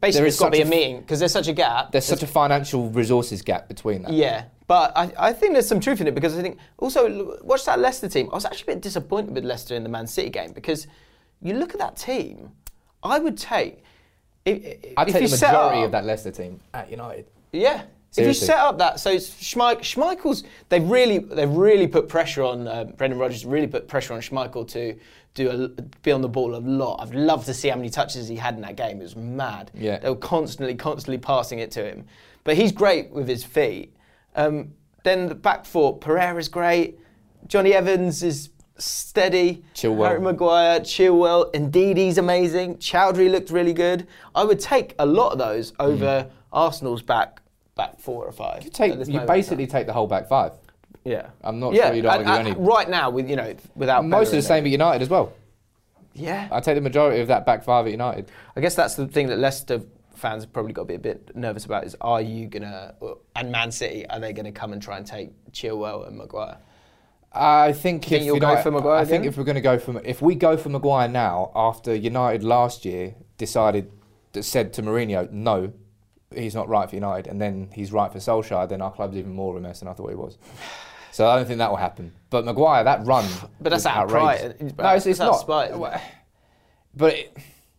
basically it's got to be a meeting because there's such a gap. There's, there's such a financial resources gap between that. Yeah, but I, I think there's some truth in it because I think also watch that Leicester team. I was actually a bit disappointed with Leicester in the Man City game because you look at that team. I would take. If, I'd if take the majority up, of that Leicester team at United. Yeah. Seriously. If you set up that, so Schmeich, Schmeichel's, they've really, they've really put pressure on, uh, Brendan Rodgers really put pressure on Schmeichel to do a, be on the ball a lot. I'd love to see how many touches he had in that game. It was mad. Yeah. They were constantly, constantly passing it to him. But he's great with his feet. Um, then the back four, Pereira's great. Johnny Evans is steady. Chilwell. Harry Maguire, Chilwell. Ndidi's amazing. Chowdhury looked really good. I would take a lot of those over mm. Arsenal's back. Back four or five. You, take, you basically take the whole back five. Yeah, I'm not yeah. sure you don't argue any. Right now, with you know, without most of the same it. at United as well. Yeah, I take the majority of that back five at United. I guess that's the thing that Leicester fans have probably got to be a bit nervous about is: are you gonna and Man City are they gonna come and try and take Chilwell and Maguire? I think, think if you'll United, go for Maguire. I again? think if we're gonna go for if we go for Maguire now after United last year decided that said to Mourinho no. He's not right for United, and then he's right for Solskjaer, then our club's even more of a mess than I thought he was. So I don't think that will happen. But Maguire, that run. But that's out of pride. No, it's, it's not. Spite, isn't it? But it,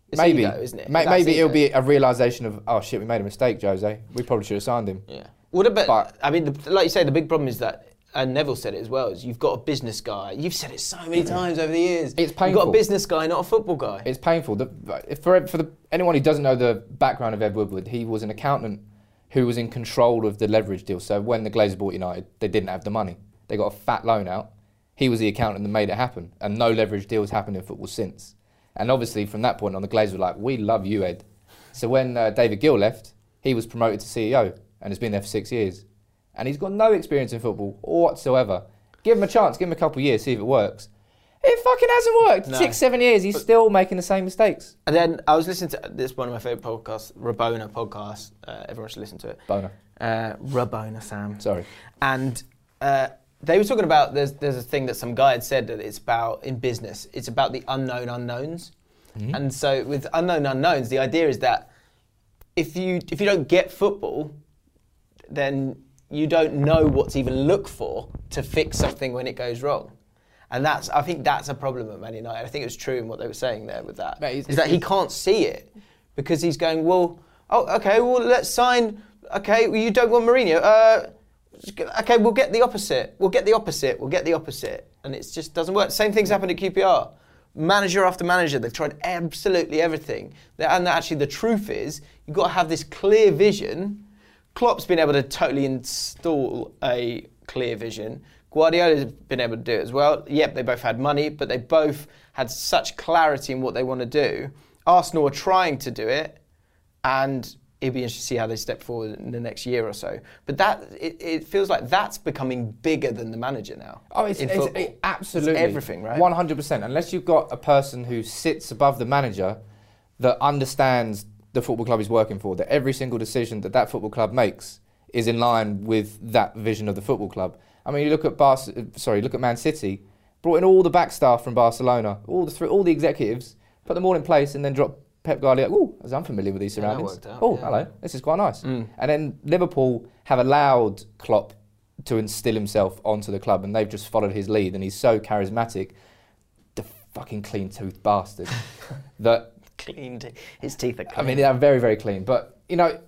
it's maybe, ego, isn't it? Ma- maybe ego. It'll be a realisation of, oh shit, we made a mistake, Jose. We probably should have signed him. Yeah. What about, but, I mean, the, like you say, the big problem is that, and Neville said it as well, is you've got a business guy. You've said it so many times over the years. It's painful. You've got a business guy, not a football guy. It's painful. The, for for the, anyone who doesn't know the background of Ed Woodward, he was an accountant who was in control of the leverage deal. So when the Glazers bought United, they didn't have the money. They got a fat loan out. He was the accountant that made it happen. And no leverage deal has happened in football since. And obviously from that point on, the Glazers were like, we love you, Ed. So when uh, David Gill left, he was promoted to C E O and has been there for six years. And he's got no experience in football whatsoever. Give him a chance, give him a couple of years, see if it works. It fucking hasn't worked. No. Six, seven years, he's but, still making the same mistakes. And then I was listening to this one of my favourite podcasts, Rabona podcast. Uh, everyone should listen to it. Bona. Uh, Rabona, Sam. Sorry. And uh, they were talking about, there's there's a thing that some guy had said that it's about, in business, it's about the unknown unknowns. Mm-hmm. And so with unknown unknowns, the idea is that if you if you don't get football, then you don't know what to even look for to fix something when it goes wrong. And that's, I think that's a problem at Man United. I think it was true in what they were saying there with that. Mate, is that he can't see it because he's going, well, oh, okay, well, let's sign. Okay, well, you don't want Mourinho. Uh, okay, we'll get the opposite. We'll get the opposite. We'll get the opposite. And it just doesn't work. Same thing's happened at Q P R. Manager after manager, they've tried absolutely everything. And actually, the truth is, you've got to have this clear vision. Klopp's been able to totally install a clear vision. Guardiola's been able to do it as well. Yep, they both had money, but they both had such clarity in what they want to do. Arsenal are trying to do it, and it'd be interesting to see how they step forward in the next year or so. But that it, it feels like that's becoming bigger than the manager now. Oh, it's, it's it, absolutely it's everything, right? one hundred percent. Unless you've got a person who sits above the manager that understands the football club is working for, that every single decision that that football club makes is in line with that vision of the football club. I mean, you look at Bar- sorry, look at Man City, brought in all the back staff from Barcelona, all the th- all the executives, put them all in place, and then drop Pep Guardiola. Oh, I was unfamiliar with these surroundings. Yeah, oh, yeah. Hello, this is quite nice. Mm. And then Liverpool have allowed Klopp to instill himself onto the club, and they've just followed his lead, and he's so charismatic, the fucking clean-toothed bastard. that cleaned his teeth are clean. I mean, they're very, very clean. But you know,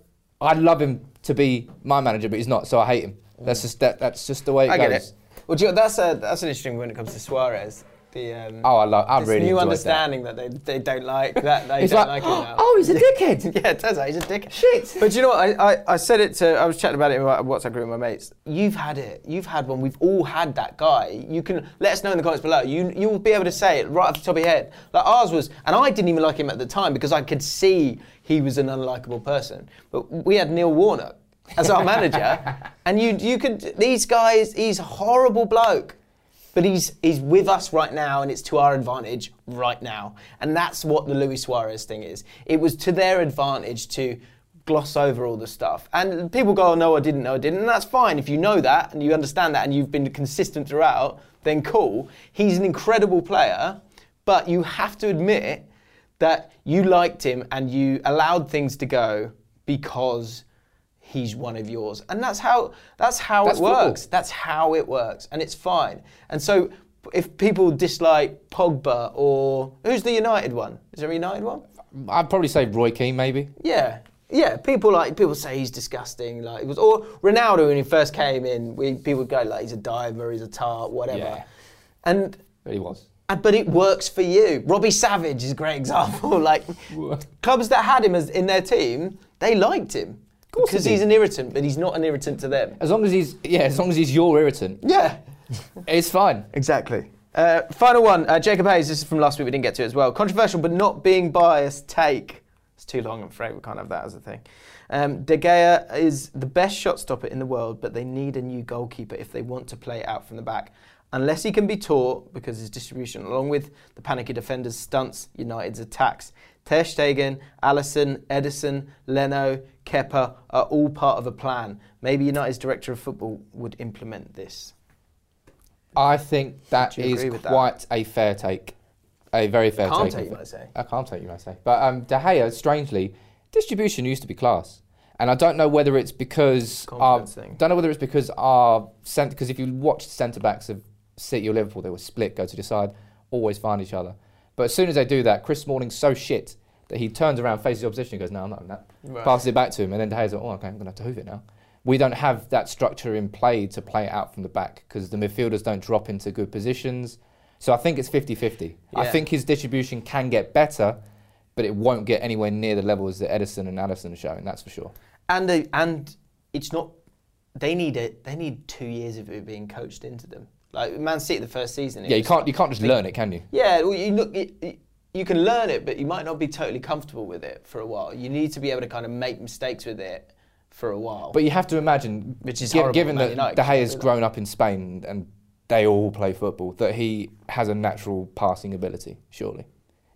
I'd love him to be my manager, but he's not, so I hate him. That's just that, that's just the way it I goes. Get it. Well, you know, that's a that's an interesting when it comes to Suarez. The um, oh, I love. I this really new understanding that. that they they don't like that they don't like, like oh, it now. Oh, he's a dickhead. Yeah, it turns out he's a dickhead. Shit. But you know what? I, I, I said it to I was chatting about it in my WhatsApp group with my mates. You've had it. You've had one. We've all had that guy. You can let us know in the comments below. You you will be able to say it right off the top of your head. Like ours was, and I didn't even like him at the time because I could see he was an unlikable person. But we had Neil Warnock as our manager, and you you could these guys. He's a horrible bloke, but he's he's with us right now, and it's to our advantage right now. And that's what the Luis Suarez thing is. It was to their advantage to gloss over all the stuff. And people go, "Oh no, I didn't know, I didn't." And that's fine if you know that and you understand that, and you've been consistent throughout. Then cool. He's an incredible player, but you have to admit that you liked him and you allowed things to go because he's one of yours. And that's how that's how that's it works. Football. That's how it works. And it's fine. And so if people dislike Pogba or... Who's the United one? Is there a United one? I'd probably say Roy Keane, maybe. Yeah. Yeah, people like people say he's disgusting. Like it was, or Ronaldo, when he first came in, we, people would go, like, he's a diver, he's a tart, whatever. Yeah. And but he was. But it works for you. Robbie Savage is a great example. Like clubs that had him as in their team, they liked him. Because he's an irritant, but he's not an irritant to them. As long as he's, yeah, as long as he's your irritant. Yeah. It's fine. Exactly. Uh, final one, uh, Jacob Hayes, this is from last week, we didn't get to it as well. Controversial, but not being biased take. It's too long, I'm afraid, we can't have that as a thing. Um, De Gea is the best shot stopper in the world, but they need a new goalkeeper if they want to play out from the back. Unless he can be taught, because his distribution, along with the panicky defenders, stunts United's attacks. Ter Stegen, Alisson, Edison, Leno, Kepa are all part of a plan. Maybe United's director of football would implement this. I think that is quite that? a fair take. A very fair take. I can't take you, I say. I can't take you, I say. But um, De Gea, strangely, distribution used to be class. And I don't know whether it's because... Our, don't know whether it's because our... Because if you watch centre-backs of City or Liverpool, they were split, go to the side, always find each other. But as soon as they do that, Chris Smalling's so shit that he turns around, faces the opposition, and goes, "No, I'm not having that." Right. Passes it back to him, and then De Gea's like, "Oh, okay, I'm going to have to hoof it now." We don't have that structure in play to play it out from the back because the midfielders don't drop into good positions. So I think it's fifty-fifty. Yeah. I think his distribution can get better, but it won't get anywhere near the levels that Edison and Alisson are showing. That's for sure. And they, and it's not. They need it. They need two years of it being coached into them. Like Man City, the first season. Yeah, you can't you can't just learn it, can you? Yeah, well, you look, you, you can learn it, but you might not be totally comfortable with it for a while. You need to be able to kind of make mistakes with it for a while. But you have to imagine, which is horrible, given that De Gea's grown up in Spain and they all play football, that he has a natural passing ability, surely.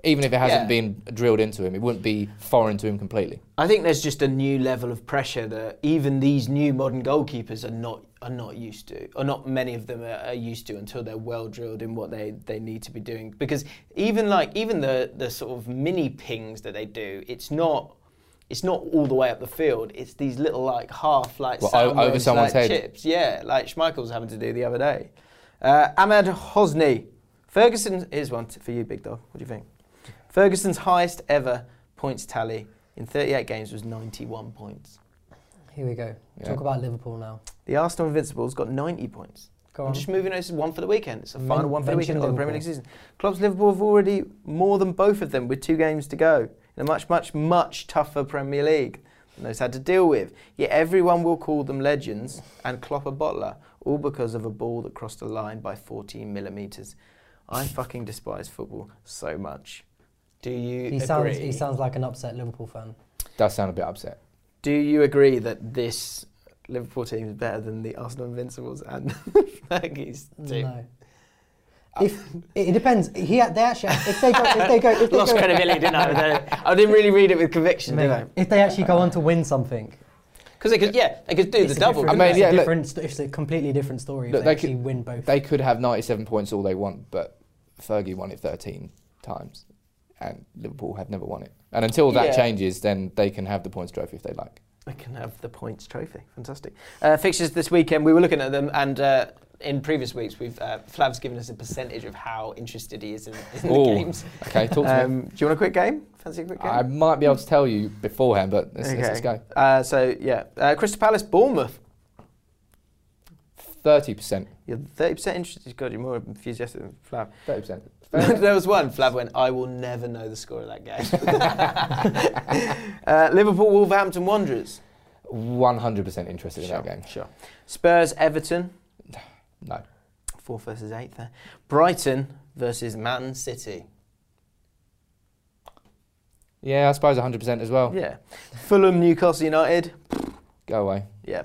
Even if it hasn't yeah. been drilled into him, it wouldn't be foreign to him completely. I think there's just a new level of pressure that even these new modern goalkeepers are not are not used to, or not many of them are, are used to until they're well drilled in what they, they need to be doing. Because even like even the the sort of mini pings that they do, it's not it's not all the way up the field. It's these little like half like well, over moves, someone's like, head chips, yeah, like Schmeichel was having to do the other day. Uh, Ahmed Hosni, Ferguson. Here's one for you, big dog. What do you think? Ferguson's highest ever points tally in thirty-eight games was ninety-one points. Here we go. Yeah. Talk about Liverpool now. The Arsenal Invincibles got ninety points. Go on. I'm just moving on. This is one for the weekend. It's a final Men- one for the weekend Liverpool. Of the Premier League season. Klopp's Liverpool have already more than both of them with two games to go in a much, much, much tougher Premier League than those had to deal with. Yet everyone will call them legends and Klopp a bottler, all because of a ball that crossed the line by fourteen millimetres. I fucking despise football so much. Do you he agree? Sounds, he sounds like an upset Liverpool fan. Does sound a bit upset. Do you agree that this Liverpool team is better than the Arsenal Invincibles and Fergie's team? No. Uh, if, it depends. He, they actually, if they go, if they go, if they lost go, credibility, didn't I? I didn't really read it with conviction, did I? If they actually go on to win something. Because they could, yeah, they could do it's the double. I mean, it's, yeah, a different, look, it's a completely different story. If look, they, they actually could, win both. They could have ninety-seven points all they want, but Fergie won it thirteen times. And Liverpool have never won it. And until that yeah. changes, then they can have the points trophy if they like. They can have the points trophy. Fantastic. Uh, fixtures this weekend, we were looking at them, and uh, in previous weeks, we've uh, Flav's given us a percentage of how interested he is in, in the games. Okay, talk to um, me. Do you want a quick game? Fancy a quick game? I might be able to tell you beforehand, but let's, okay. let's, let's go. Uh, so, yeah. Uh, Crystal Palace, Bournemouth. thirty percent. You're thirty percent interested? God, you're more enthusiastic than Flav. thirty percent. There was one, Flav went, I will never know the score of that game. uh, Liverpool, Wolverhampton Wanderers. one hundred percent interested sure, in that game. Sure. Spurs, Everton. No. Four versus eight there. Brighton versus Man City. Yeah, I suppose one hundred percent as well. Yeah. Fulham, Newcastle United. Go away. Yeah.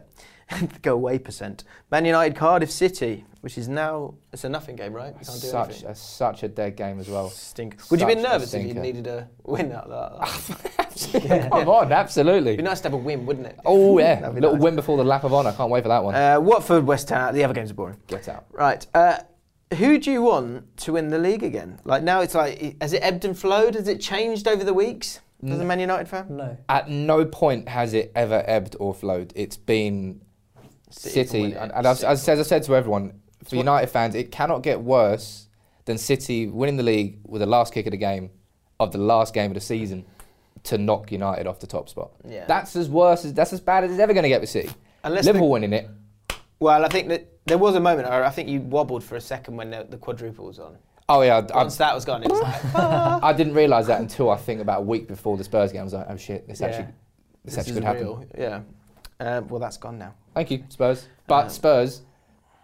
Go away percent. Man United, Cardiff City, which is now it's a nothing game, right? Can't do such a, such a dead game as well. Stink. Would such you be nervous if you needed a win out of that? yeah. Come on, absolutely. It'd be nice to have a win, wouldn't it? Oh yeah, a little nice. Win before the lap of honour. Can't wait for that one. Uh, Watford, West Ham. The other games are boring. Get out. Right. Uh, who do you want to win the league again? Like now, it's like has it ebbed and flowed? Has it changed over the weeks? As a Man United fan? No. At no point has it ever ebbed or flowed. It's been. City, City and, and as, as I said to everyone, for United fans, it cannot get worse than City winning the league with the last kick of the game, of the last game of the season, to knock United off the top spot. Yeah. That's as worse, as, that's as bad as it's ever going to get with City. Unless Liverpool the, winning it. Well, I think that there was a moment, I think you wobbled for a second when the, the quadruple was on. Oh yeah. Once I, that was gone, it was like... ah. I didn't realise that until I think about a week before the Spurs game. I was like, oh shit, this yeah. actually, this this actually could real. happen. Yeah. Uh, well, that's gone now. Thank you, Spurs. But um, Spurs,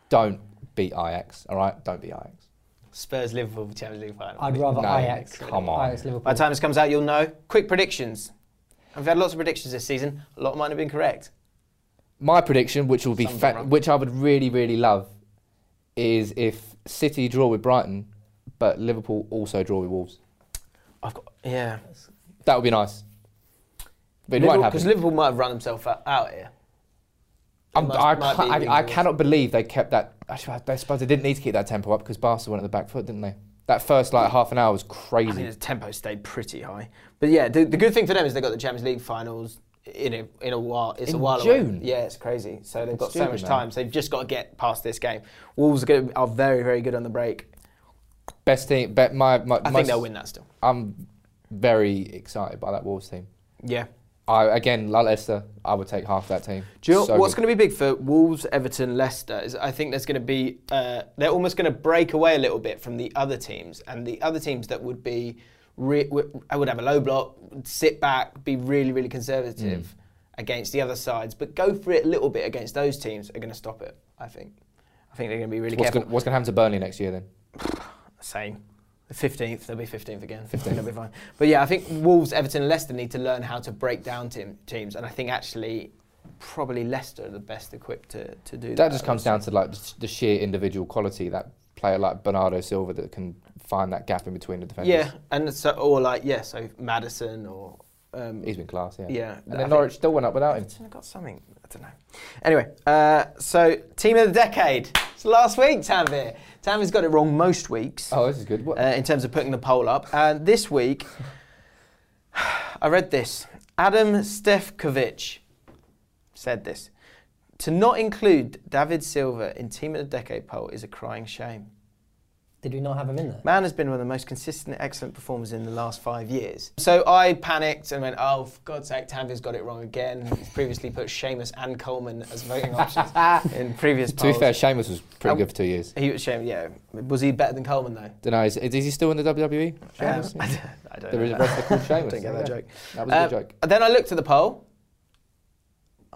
don't beat Ajax, all right? Don't beat Ajax. Spurs, Liverpool, Champions League final. I'd rather no, Ajax. Come on. Ajax, Liverpool. By the time this comes out, you'll know. Quick predictions. I've had lots of predictions this season. A lot of mine have been correct. My prediction, which will be fa- which I would really, really love, is if City draw with Brighton, but Liverpool also draw with Wolves. I've got yeah. That would be nice. But it won't happen. Because Liverpool might have run themselves out here. Must, I, I, I cannot believe they kept that. Actually, I suppose they didn't need to keep that tempo up because Barcelona went at the back foot, didn't they? That first like half an hour was crazy. I mean, the tempo stayed pretty high. But yeah, the, the good thing for them is they got the Champions League finals in a in a while. It's in a while June. Away. Yeah, it's crazy. So they've it's got June, so much man. time. So they've just got to get past this game. Wolves are, gonna, are very very good on the break. Best team. Bet my, my. I my think they'll win that still. I'm very excited by that Wolves team. Yeah. I, again, Leicester, I would take half that team. Do you know so what's going to be big for Wolves, Everton, Leicester is I think there's going to be, uh, they're almost going to break away a little bit from the other teams. And the other teams that would be, re- I would have a low block, sit back, be really, really conservative mm. against the other sides, but go for it a little bit against those teams are going to stop it, I think. I think they're going to be really what's careful. Gonna, what's going to happen to Burnley next year then? Same. fifteenth, they'll be fifteenth again. fifteenth. They'll be fine. But yeah, I think Wolves, Everton and Leicester need to learn how to break down team, teams. And I think actually probably Leicester are the best equipped to, to do that. That just comes down to like the sheer individual quality, that player like Bernardo Silva that can find that gap in between the defenders. Yeah, and so, or like, yeah, so Maddison or... Um, He's been class, yeah. Yeah. And then Norwich still went up without him. I got something, I don't know. Anyway, uh, so Team of the Decade. It's last week, Tanvir. Tanvir's got it wrong most weeks. Oh, this is good. What? Uh, in terms of putting the poll up. And this week, I read this. Adam Stefkovic said this. To not include David Silva in Team of the Decade poll is a crying shame. Did we not have him in there? Man has been one of the most consistent, excellent performers in the last five years. So I panicked and went, oh, for God's sake, Tanvir's got it wrong again. He's previously put Seamus and Coleman as voting options in previous polls. To be fair, Seamus was pretty um, good for two years. He was Seamus, yeah. Was he better than Coleman, though? Don't know. Is, is he still in the W W E? Seamus? Um, yeah. I don't, I don't know. The rest are called Seamus. I didn't get that joke. That was a um, good joke. Then I looked at the poll.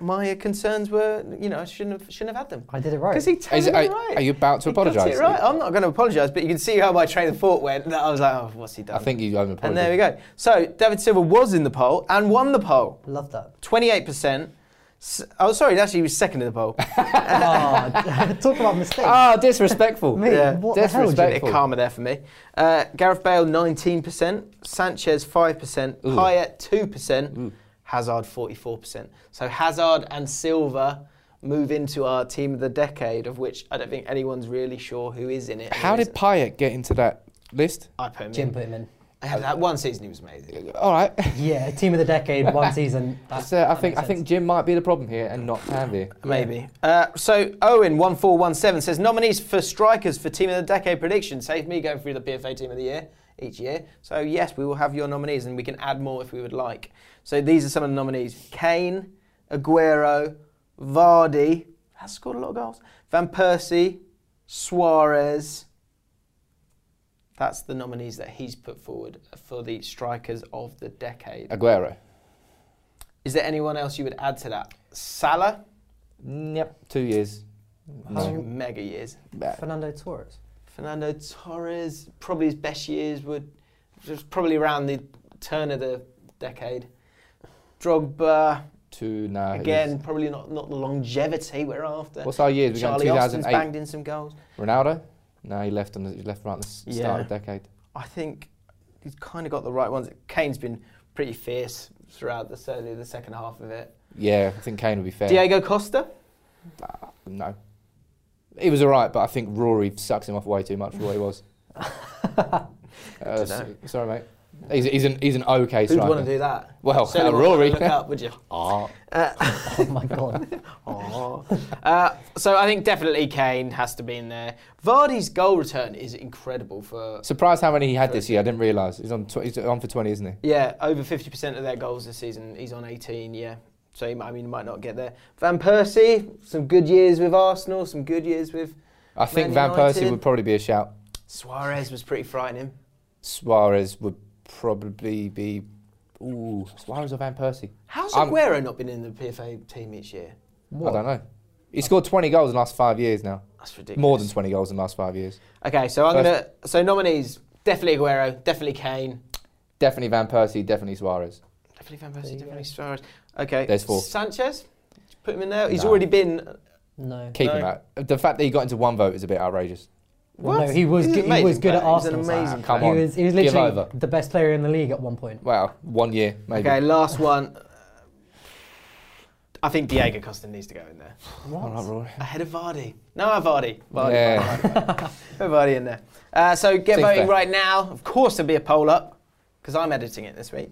My concerns were, you know, I shouldn't have, shouldn't have had them. I did it right. Because he totally did it right. Are you about to apologise? Right. I'm not going to apologise, but you can see how my train of thought went. That I was like, oh, what's he done? I think you owe him an apology. And there we go. So, David Silva was in the poll and won the poll. Love that. twenty-eight percent. Oh, sorry, actually, he was second in the poll. Oh, talk about mistakes. Oh, disrespectful. Mate, yeah. What disrespectful. The hell? A bit of karma there for me. Uh, Gareth Bale, nineteen percent. Sanchez, five percent. Ooh. Payet, two percent. Ooh. Hazard forty-four percent. So Hazard and Silva move into our Team of the Decade, of which I don't think anyone's really sure who is in it. How did Payet get into that list? I put him in. Jim put him in. I had that one season, he was amazing. All right. Yeah, Team of the Decade, one season. That, uh, I think I think Jim might be the problem here and not Tanvir. Maybe. Yeah. Uh, so Owen one four one seven says nominees for strikers for Team of the Decade prediction. Save me going through the P F A Team of the Year each year. So yes, we will have your nominees and we can add more if we would like. So these are some of the nominees. Kane, Aguero, Vardy, has scored a lot of goals, Van Persie, Suarez. That's the nominees that he's put forward for the strikers of the decade. Aguero. Is there anyone else you would add to that? Salah? Yep, two years. No. Two mega years. Fernando Torres. Fernando Torres, probably his best years would, just probably around the turn of the decade. Drogba, to, nah, again, probably not, not the longevity we're after. What's our years? Charlie Austin's banged in some goals. Ronaldo? No, he left on the, he left right at the yeah. start of the decade. I think he's kind of got the right ones. Kane's been pretty fierce throughout the, certainly the second half of it. Yeah, I think Kane would be fair. Diego Costa? Uh, no. He was all right, but I think Rory sucks him off way too much for what he was. uh, so, sorry, mate. He's, he's, an, he's an okay striker. Who'd want to do that? Well, uh, Rory. Look up, would you? Oh, uh, oh my God. Oh. Uh, so I think definitely Kane has to be in there. Vardy's goal return is incredible for... Surprised how many he had this year. I didn't realise. He's on, he's on for twenty, isn't he? Yeah, over fifty percent of their goals this season. He's on eighteen, yeah. So he might, I mean, he might not get there. Van Persie, some good years with Arsenal, some good years with I think Man Van United. Persie would probably be a shout. Suarez was pretty frightening. Suarez would probably be... Ooh, Suarez or Van Persie? How's Aguero um, not been in the P F A team each year? What? I don't know. He scored twenty goals in the last five years now. That's ridiculous. More than twenty goals in the last five years. Okay, so I'm going to... So nominees, definitely Aguero, definitely Kane. Definitely Van Persie, definitely Suarez. Definitely Van Persie, definitely Suarez. Okay, there's four. Sanchez, put him in there. He's no. already been. No, keep no. him out. The fact that he got into one vote is a bit outrageous. What? Well, no, he was good, he was good at Arsenal. He's an amazing player. Come on, he was, he was literally give over. The best player in the league at one point. Wow, one year maybe. Okay, last one. I think Diego Costa needs to go in there. What? Ahead of Vardy. No, Vardy. Vardy. Yeah. Vardy, Vardy, Vardy. Vardy in there. Uh, so get Seems voting fair. Right now. Of course, there'll be a poll up. Because I'm editing it this week.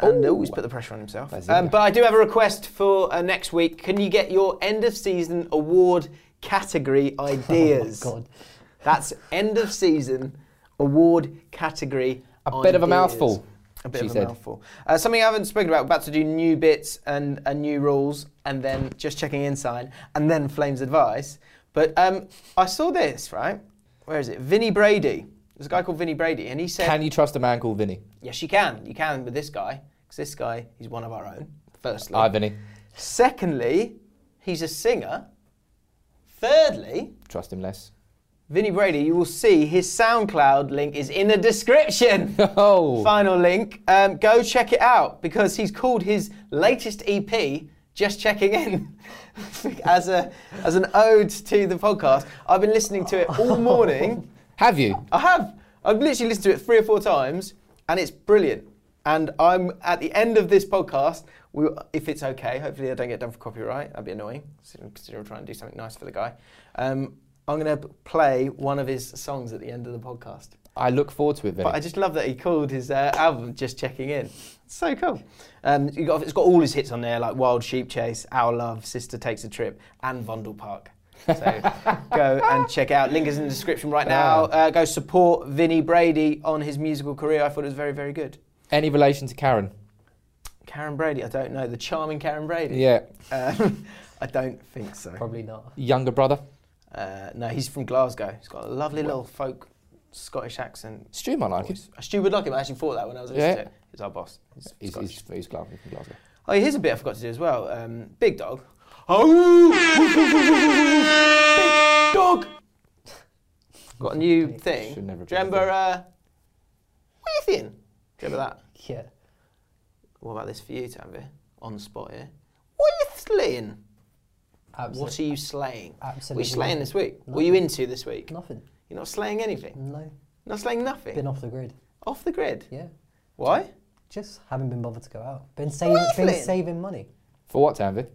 And always put the pressure on himself. Um, but I do have a request for uh, next week. Can you get your end of season award category ideas? Oh my God. That's end of season award category a ideas. Bit of a mouthful. A bit she of a said. Mouthful. Uh, something I haven't spoken about. We're about to do new bits and, and new rules and then just checking in sign and then Flame's advice. But um, I saw this, right? Where is it? Vinnie Brady. There's a guy called Vinnie Brady, and he said... Can you trust a man called Vinnie? Yes, you can. You can with this guy. Because this guy, he's one of our own, firstly. Hi, Vinnie. Secondly, he's a singer. Thirdly... Trust him less. Vinnie Brady, you will see his SoundCloud link is in the description. Oh. Final link. Um, go check it out, because he's called his latest E P just checking in as a as an ode to the podcast. I've been listening to it all morning. Have you? I have. I've literally listened to it three or four times, and it's brilliant. And I'm at the end of this podcast, we, if it's okay, hopefully I don't get done for copyright. That'd be annoying, considering I'm trying to do something nice for the guy. Um, I'm going to play one of his songs at the end of the podcast. I look forward to it, Vinny. But I just love that he called his uh, album Just Checking In. It's so cool. Um, you got, it's got all his hits on there, like Wild Sheep Chase, Our Love, Sister Takes a Trip, and Vundel Park. So go and check it out. Link is in the description right now. Uh, go support Vinny Brady on his musical career. I thought it was very, very good. Any relation to Karen? Karen Brady? I don't know. The charming Karen Brady? Yeah. Um, I don't think so. Probably not. Younger brother? Uh, no, he's from Glasgow. He's got a lovely little folk Scottish accent. Stu might like him. Stu would like him. I actually thought that when I was listening yeah. to it. He's our boss. He's, he's, he's, he's from Glasgow. Oh, here's a bit I forgot to do as well. Um, Big Dog. Oh! Big Dog! Got a new thing. Should never do you remember, uh, what are you thinking? Remember that? Yeah. What about this for you, Tanvir? On the spot here. What are you slaying? Absolutely. What are you slaying? Absolutely. What are you slaying this week? Nothing. What are you into this week? Nothing. You're not slaying anything? No. Not slaying nothing? Been off the grid. Off the grid? Yeah. Why? Just haven't been bothered to go out. Been saving, been saving money. For what, Tanvir?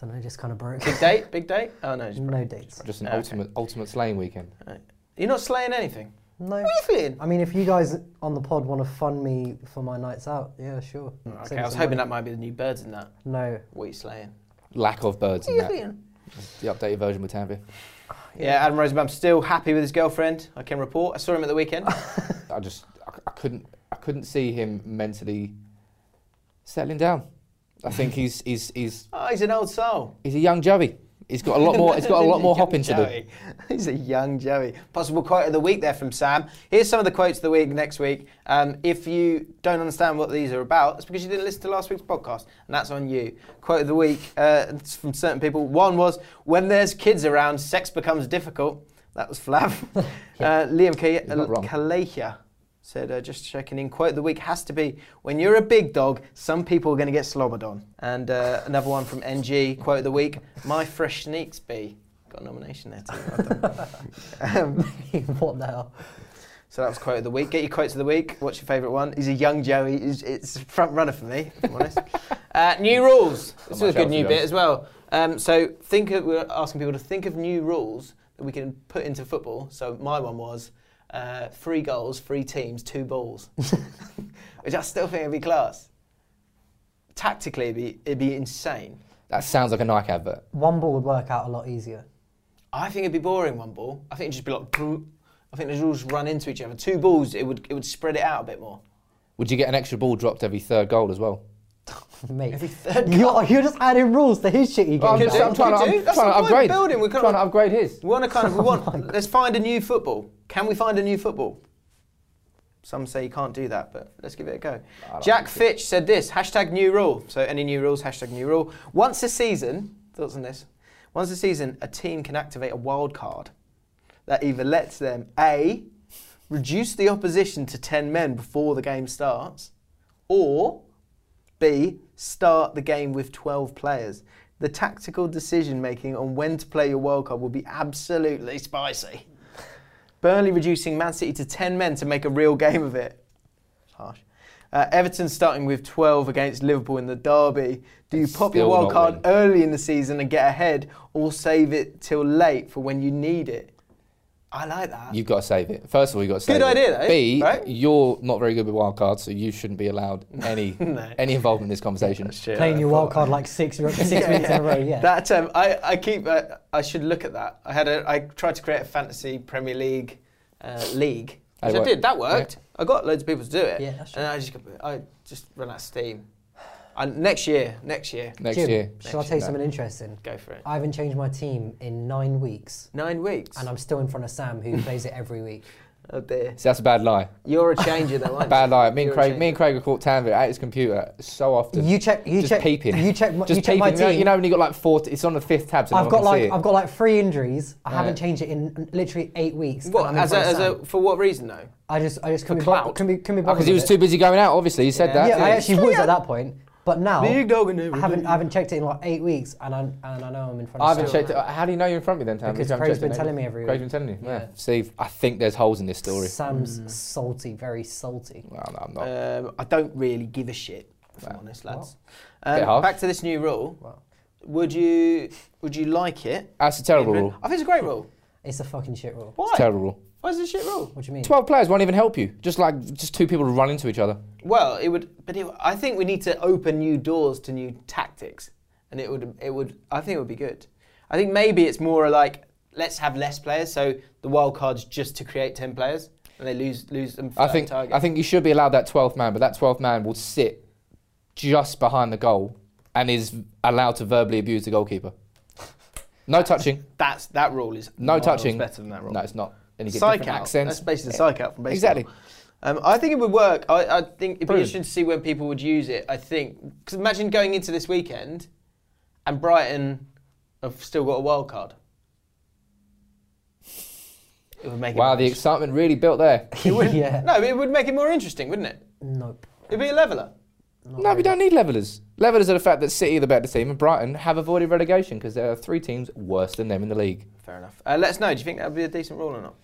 Don't know, just kind of broke. Big date? Big date? Oh, no. Just no dates. Just, just an oh, ultimate okay. ultimate slaying weekend. Right. You're not slaying anything? No. What are you feeling? I mean, if you guys on the pod want to fund me for my nights out, yeah, sure. Okay, same I was hoping money. That might be the new birds in that. No. What are you slaying? Lack of birds what in that. What are you feeling? The updated version with Tanvir. Yeah. yeah, Adam Rosenbaum's still happy with his girlfriend, I can report. I saw him at the weekend. I just, I, I couldn't I couldn't see him mentally settling down. I think he's, he's, he's... Oh, he's an old soul. He's a young Joey. He's got a lot more. He's got a lot more hopping to do. He's a young Joey. Possible quote of the week there from Sam. Here's some of the quotes of the week next week. Um, if you don't understand what these are about, it's because you didn't listen to last week's podcast, and that's on you. Quote of the week uh, from certain people. One was, "When there's kids around, sex becomes difficult." That was Flav. yeah. uh, Liam K- Kalehia said, uh, "Just checking in." Quote of the week has to be, "When you're a big dog, some people are going to get slobbered on." And uh, another one from N G. Quote of the week: "My fresh sneaks be." Got a nomination there too. um, what now? So that was quote of the week. Get your quotes of the week. What's your favourite one? He's a young Joey. He's, it's a front runner for me, if I'm honest. Uh, new rules. This is a good new bit as well. Um, so think of, we're asking people to think of new rules that we can put into football. So my one was. Uh, three goals, three teams, two balls. Which I still think would be class. Tactically, it'd be, it'd be insane. That sounds like a Nike advert. One ball would work out a lot easier. I think it'd be boring, one ball. I think it'd just be like... Brr. I think they'd all just run into each other. Two balls, it would it would spread it out a bit more. Would you get an extra ball dropped every third goal as well? Mate, every third goal? You're, you're just adding rules to his shit you get. Well, I'm, I'm trying, to, I'm, That's trying to upgrade. Building. We're trying of, to upgrade his. We want to kind of... We want, oh let's find a new football. Can we find a new football? Some say you can't do that, but let's give it a go. Like Jack Fitch it. said this, hashtag new rule. So any new rules, hashtag new rule. Once a season, thoughts on this? Once a season, a team can activate a wild card that either lets them, A, reduce the opposition to ten men before the game starts, or B, start the game with twelve players. The tactical decision-making on when to play your wild card will be absolutely spicy. Burnley reducing Man City to ten men to make a real game of it. It's harsh. Uh, Everton starting with twelve against Liverpool in the derby. Do you pop your wild card early in the season and get ahead, or save it till late for when you need it? I like that. You've got to save it. First of all, you've got to save it. Good idea, though. B, right? You're not very good with wild cards, so you shouldn't be allowed any no. any involvement in this conversation. True, Playing I your wild card like six, six yeah, minutes yeah. in a row, yeah. That um, I I keep uh, I should look at that. I had a I tried to create a fantasy Premier League uh, league, which I did. That worked. Yeah. I got loads of people to do it. Yeah, that's true. And I just I just ran out of steam. And next year, next year, next Jim, year. Shall I tell you no. something interesting? Go for it. I haven't changed my team in nine weeks. Nine weeks, and I'm still in front of Sam, who plays it every week. Oh dear. So that's a bad lie. You're a changer, though, aren't you? Bad lie. Me and You're Craig, me and Craig have caught Tanvir at his computer so often. You check, you just check, peeping. You check, my, just you check peeping. my team. You know, you know when you got like four. T- it's on the fifth tab. So I've got like, I've got like three injuries. I yeah. haven't changed it in literally eight weeks. What? As a, as a, for what reason though? I just, I just couldn't be bothered. Because he was too busy going out. Obviously, you said yeah. that. Yeah, yeah, I actually was at that point. But now, I haven't, I haven't checked it in like eight weeks, and I, and I know I'm in front of you. I haven't still. checked it. How do you know you're in front of me then, Tam? Because you Craig's been telling me every week. Craig's been telling you. Yeah. yeah. See, I think there's holes in this story. Sam's mm. salty, very salty. Well, no, I'm not. Um, I don't really give a shit, if well, I'm honest, lads. Well, um, back to this new rule. Well. Would you Would you like it? That's a terrible rule. I think it's a great rule. It's a fucking shit rule. Why? It's a terrible rule. Why is it a shit rule? What do you mean? twelve players won't even help you. Just like just two people run into each other. Well, it would. But it, I think we need to open new doors to new tactics, and it would. It would. I think it would be good. I think maybe it's more like let's have less players, so the wild card's just to create ten players, and they lose lose them. I think. Target. I think you should be allowed that twelfth man, but that twelfth man will sit just behind the goal and is allowed to verbally abuse the goalkeeper. No touching. That's that rule is no touching. Better than that rule. No, it's not. And you get psych different out. accents. That's basically psych out from baseball. Exactly. Um, I think it would work. I, I think it'd be interesting to see when people would use it, I think. Because imagine going into this weekend and Brighton have still got a wild card. It would make it Wow, the excitement really built there. It would, yeah. No, it would make it more interesting, wouldn't it? Nope. It'd be a leveller. Not no, really. We don't need levellers. Levellers are the fact that City are the better team and Brighton have avoided relegation because there are three teams worse than them in the league. Fair enough. Uh, let us know, do you think that would be a decent rule or not?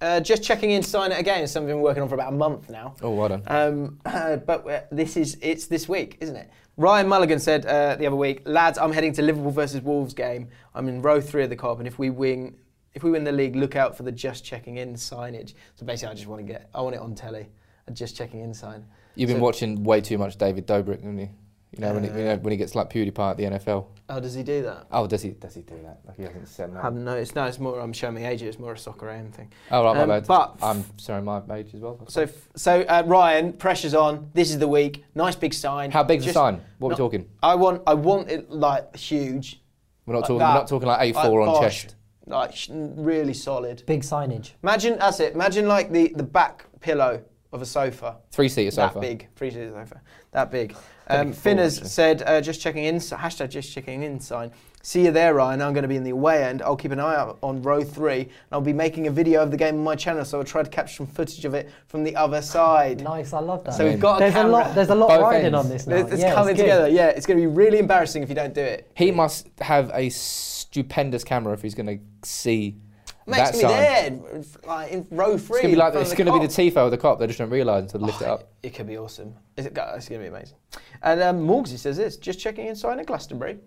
Uh, just checking in, sign it again. It's something we've been working on for about a month now. Oh, well done. Um, uh, but uh, this is, it's this week, isn't it? Ryan Mulligan said uh, the other week, lads, I'm heading to Liverpool versus Wolves game. I'm in row three of the Cup, and if we win, if we win the league, look out for the just checking in signage. So basically, I just want to get, I want it on telly. A just checking in sign. You've been so, watching way too much David Dobrik, haven't you? You know, uh, when, he, you know when he gets like PewDiePie at the N F L. Oh, does he do that? Oh, does he? Does he do that? Like he hasn't said that. I haven't noticed. No, it's more. I'm showing my age. It's more a soccer A M thing. Oh right, um, my bad. But I'm showing my age as well. So, f- so uh, Ryan, pressure's on. This is the week. Nice big sign. How big's Just, the sign? What not, are we talking? I want, I want it like huge. We're not like talking. That. We're not talking like A four like, on gosh, chest. Like really solid. Big signage. Imagine that's it. Imagine like the, the back pillow. Of a sofa. Three-seater sofa. That big. Three-seater sofa. That big. Um, Finners said, uh, just checking in, hashtag just checking in sign. See you there, Ryan. I'm going to be in the away end. I'll keep an eye out on row three, and I'll be making a video of the game on my channel, so I'll try to capture some footage of it from the other side. Nice, I love that. So we've got a camera. A lot, there's a lot riding ends. on this now. It's yeah, coming it's together. Yeah, it's going to be really embarrassing if you don't do it. He must have a stupendous camera if he's going to see... Mate, it's going to be there, like, in row three. It's going to be like it's going to be the Tifo of the Cup. They just don't realise until they lift oh, it up. It could be awesome. It's, it's going to be amazing. And um, Morgsy says this, just checking in sign at Glastonbury.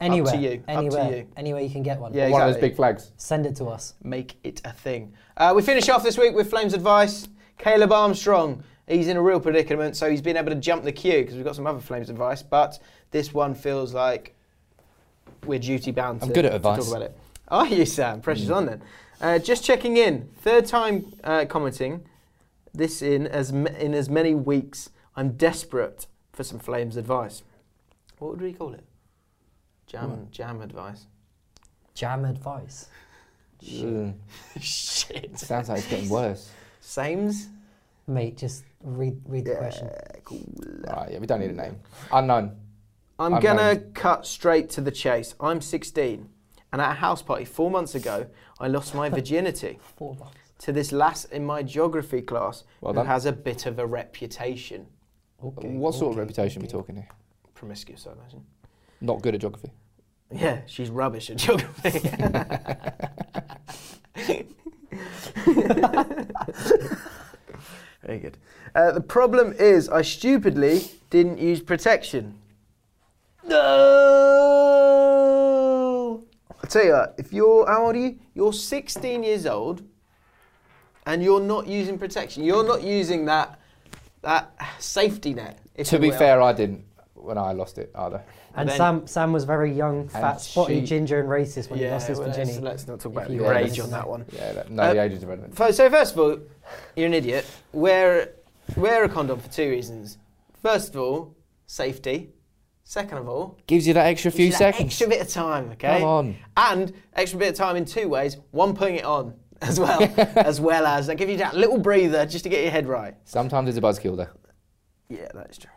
Anywhere. Up to you. Anywhere. Up to you. Anywhere you can get one. Yeah, exactly. One of those big flags. Send it to us. Make it a thing. Uh, we finish off this week with Flames Advice. Caleb Armstrong. He's in a real predicament, so he's been able to jump the queue because we've got some other Flames Advice, but this one feels like we're duty-bound to, I'm good at advice. to talk about it. Are you, Sam? Pressure's mm. on then. Uh, just checking in. Third time uh, commenting. This in as m- in as many weeks. I'm desperate for some Flames advice. What would we call it? Jam mm. jam advice. Jam advice. Shit. Mm. Shit. Sounds like it's getting worse. Sames? Mate, just read read the yeah, question. Cool. Right, yeah, we don't need a name. Unknown. I'm Unknown. gonna cut straight to the chase. I'm sixteen. And at a house party four months ago, I lost my virginity four months. to this lass in my geography class well who done. has a bit of a reputation. Okay, what okay, sort of reputation okay. are we talking here? Promiscuous, I imagine. Not good at geography. Yeah, she's rubbish at geography. Very good. Uh, the problem is I stupidly didn't use protection. No! I tell you what, if you're, how old are you? You're sixteen years old and you're not using protection. You're not using that that safety net. To be fair, I didn't when I lost it either. And, and Sam Sam was very young, fat, spotty, she, ginger and racist when yeah, he lost his well, virginity. Let's, let's not talk about your yeah, age on that one. Yeah, that, no, um, the age is irrelevant. So first of all, you're an idiot. Wear, wear a condom for two reasons. First of all, safety. Second of all, gives you that extra few gives you that seconds. Extra bit of time, okay? Come on. And extra bit of time in two ways. One, putting it on as well, as well as that gives you that little breather just to get your head right. Sometimes it's a buzzkill though. Yeah, that is true.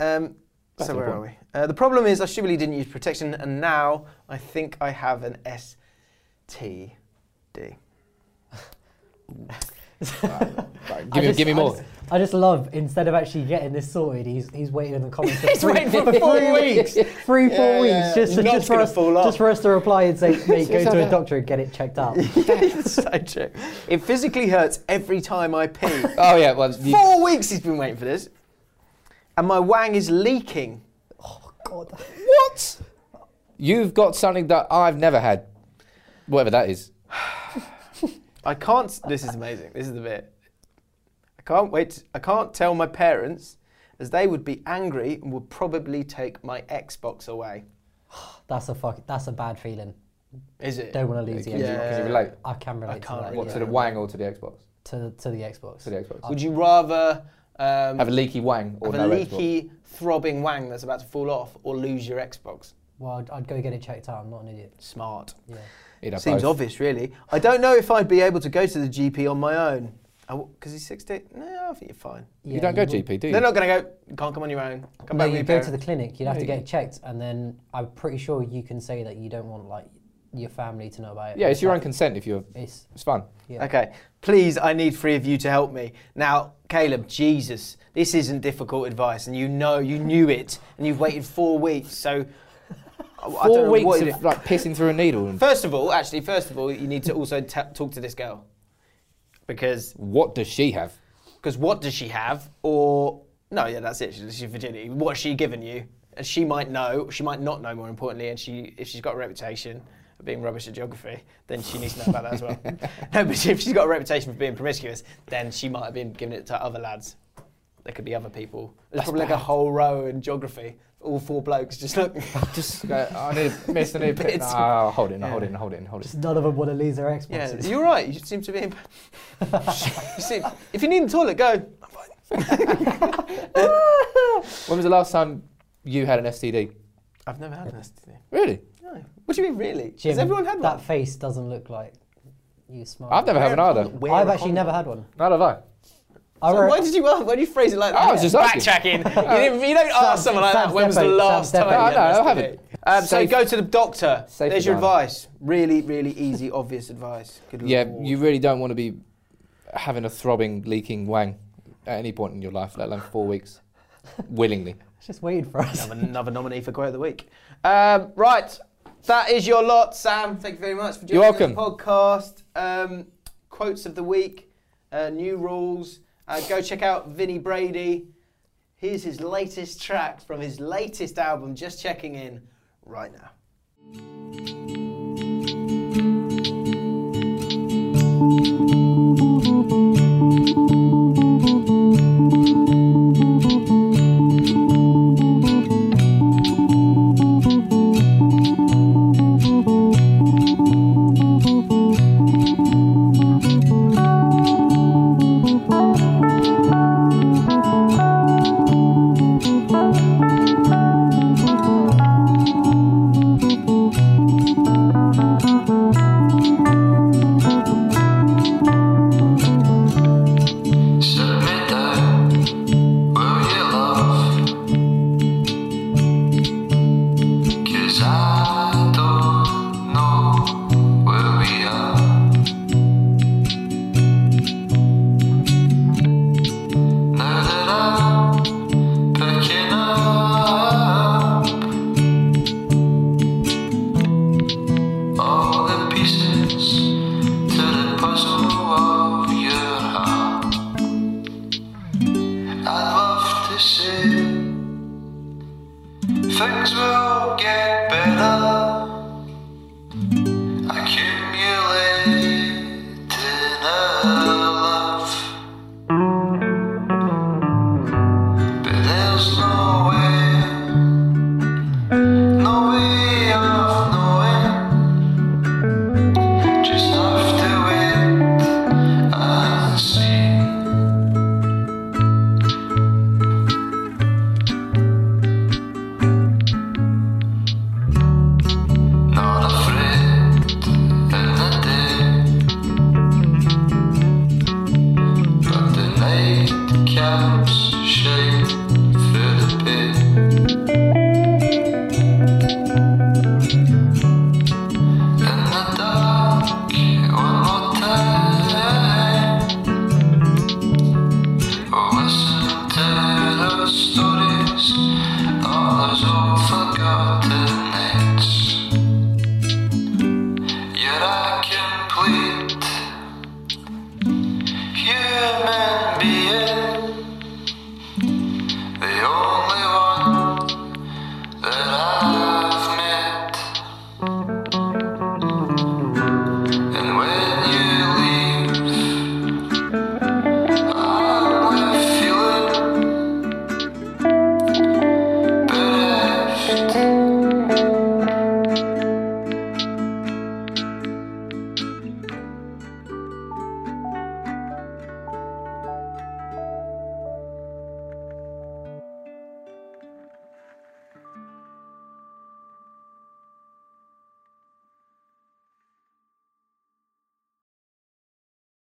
Um, so where are we? Uh, the problem is I stupidly didn't use protection, and now I think I have an S T D. right, right. Give, me, just, give me more. Just, I just love, instead of actually getting this sorted, he's he's waiting in the comments for he's three, waiting for three weeks. Three, yeah, four yeah, weeks, just, just, for us, just for us to reply and say, mate, go to a doctor and get it checked up. It's so true. It physically hurts every time I pee. Oh yeah. Well, four you... weeks he's been waiting for this. And my wang is leaking. Oh God. What? You've got something that I've never had. Whatever that is. I can't, this is amazing, this is the bit. I can't wait, to, I can't tell my parents as they would be angry and would probably take my Xbox away. That's a fuck, that's a bad feeling. Is it? Don't want to lose the Xbox. Yeah. Can you relate? I can relate I can't to that. What, yeah. to the wang or to the Xbox? To, to the Xbox. To the Xbox. Would you rather um, have a leaky wang or have no a leaky Xbox? Throbbing wang that's about to fall off or lose your Xbox? Well, I'd, I'd go get it checked out, I'm not an idiot. Smart. Yeah. Seems both. Obvious, really. I don't know if I'd be able to go to the G P on my own. Because he's sixty? No, I think you're fine. Yeah, you don't go G P, do you? They're not going to go, you can't come on your own. Come no, back you with your go parents. To the clinic, you'd have no, to get checked, and then I'm pretty sure you can say that you don't want like your family to know about it. Yeah, it's your own consent if you're, it's, it's fun. Yeah. Okay, please, I need three of you to help me. Now, Caleb, Jesus, this isn't difficult advice, and you know, you knew it, and you've waited four weeks, so... Four I don't know weeks what of like pissing through a needle. First of all, actually, first of all, you need to also t talk to this girl, because what does she have? Because what does she have? Or no, yeah, that's it. She's virginity. What's she given you? And she might know. She might not know. More importantly, and she, if she's got a reputation for being rubbish at geography, then she needs to know about that as well. No, but if she's got a reputation for being promiscuous, then she might have been giving it to other lads. There could be other people. There's that's probably bad. Like a whole row in geography. All four blokes just look. Just go, I need to miss a new bit. No, I'll hold it in, yeah. hold it in, hold it in, hold it in. Just none of them want to lose their Xboxes. Yeah, you're right, you seem to be... In... you seem... If you need the toilet, go. I'm fine. When was the last time you had an S T D? I've never had an S T D. Really? No. What do you mean, really? Jim, has everyone had one? That face doesn't look like you smart. I've never had one either. We're I've actually never had one. Neither have I. So why did you? Why do you phrase it like that? I was just backtracking. you, you don't ask someone like that. When was the last time? I know, I haven't. Um, so go to the doctor. Safe There's your advice. Really, really easy, obvious advice. Good yeah, Lord. You really don't want to be having a throbbing, leaking wang at any point in your life, let alone four weeks, willingly. It's just waiting for us. Another, another nominee for quote of the week. Um, right, that is your lot, Sam. Thank you very much for joining the podcast. Um, quotes of the week, uh, new rules. Uh, go check out Vinnie Brady. Here's his latest track from his latest album, just checking in right now. Thanks for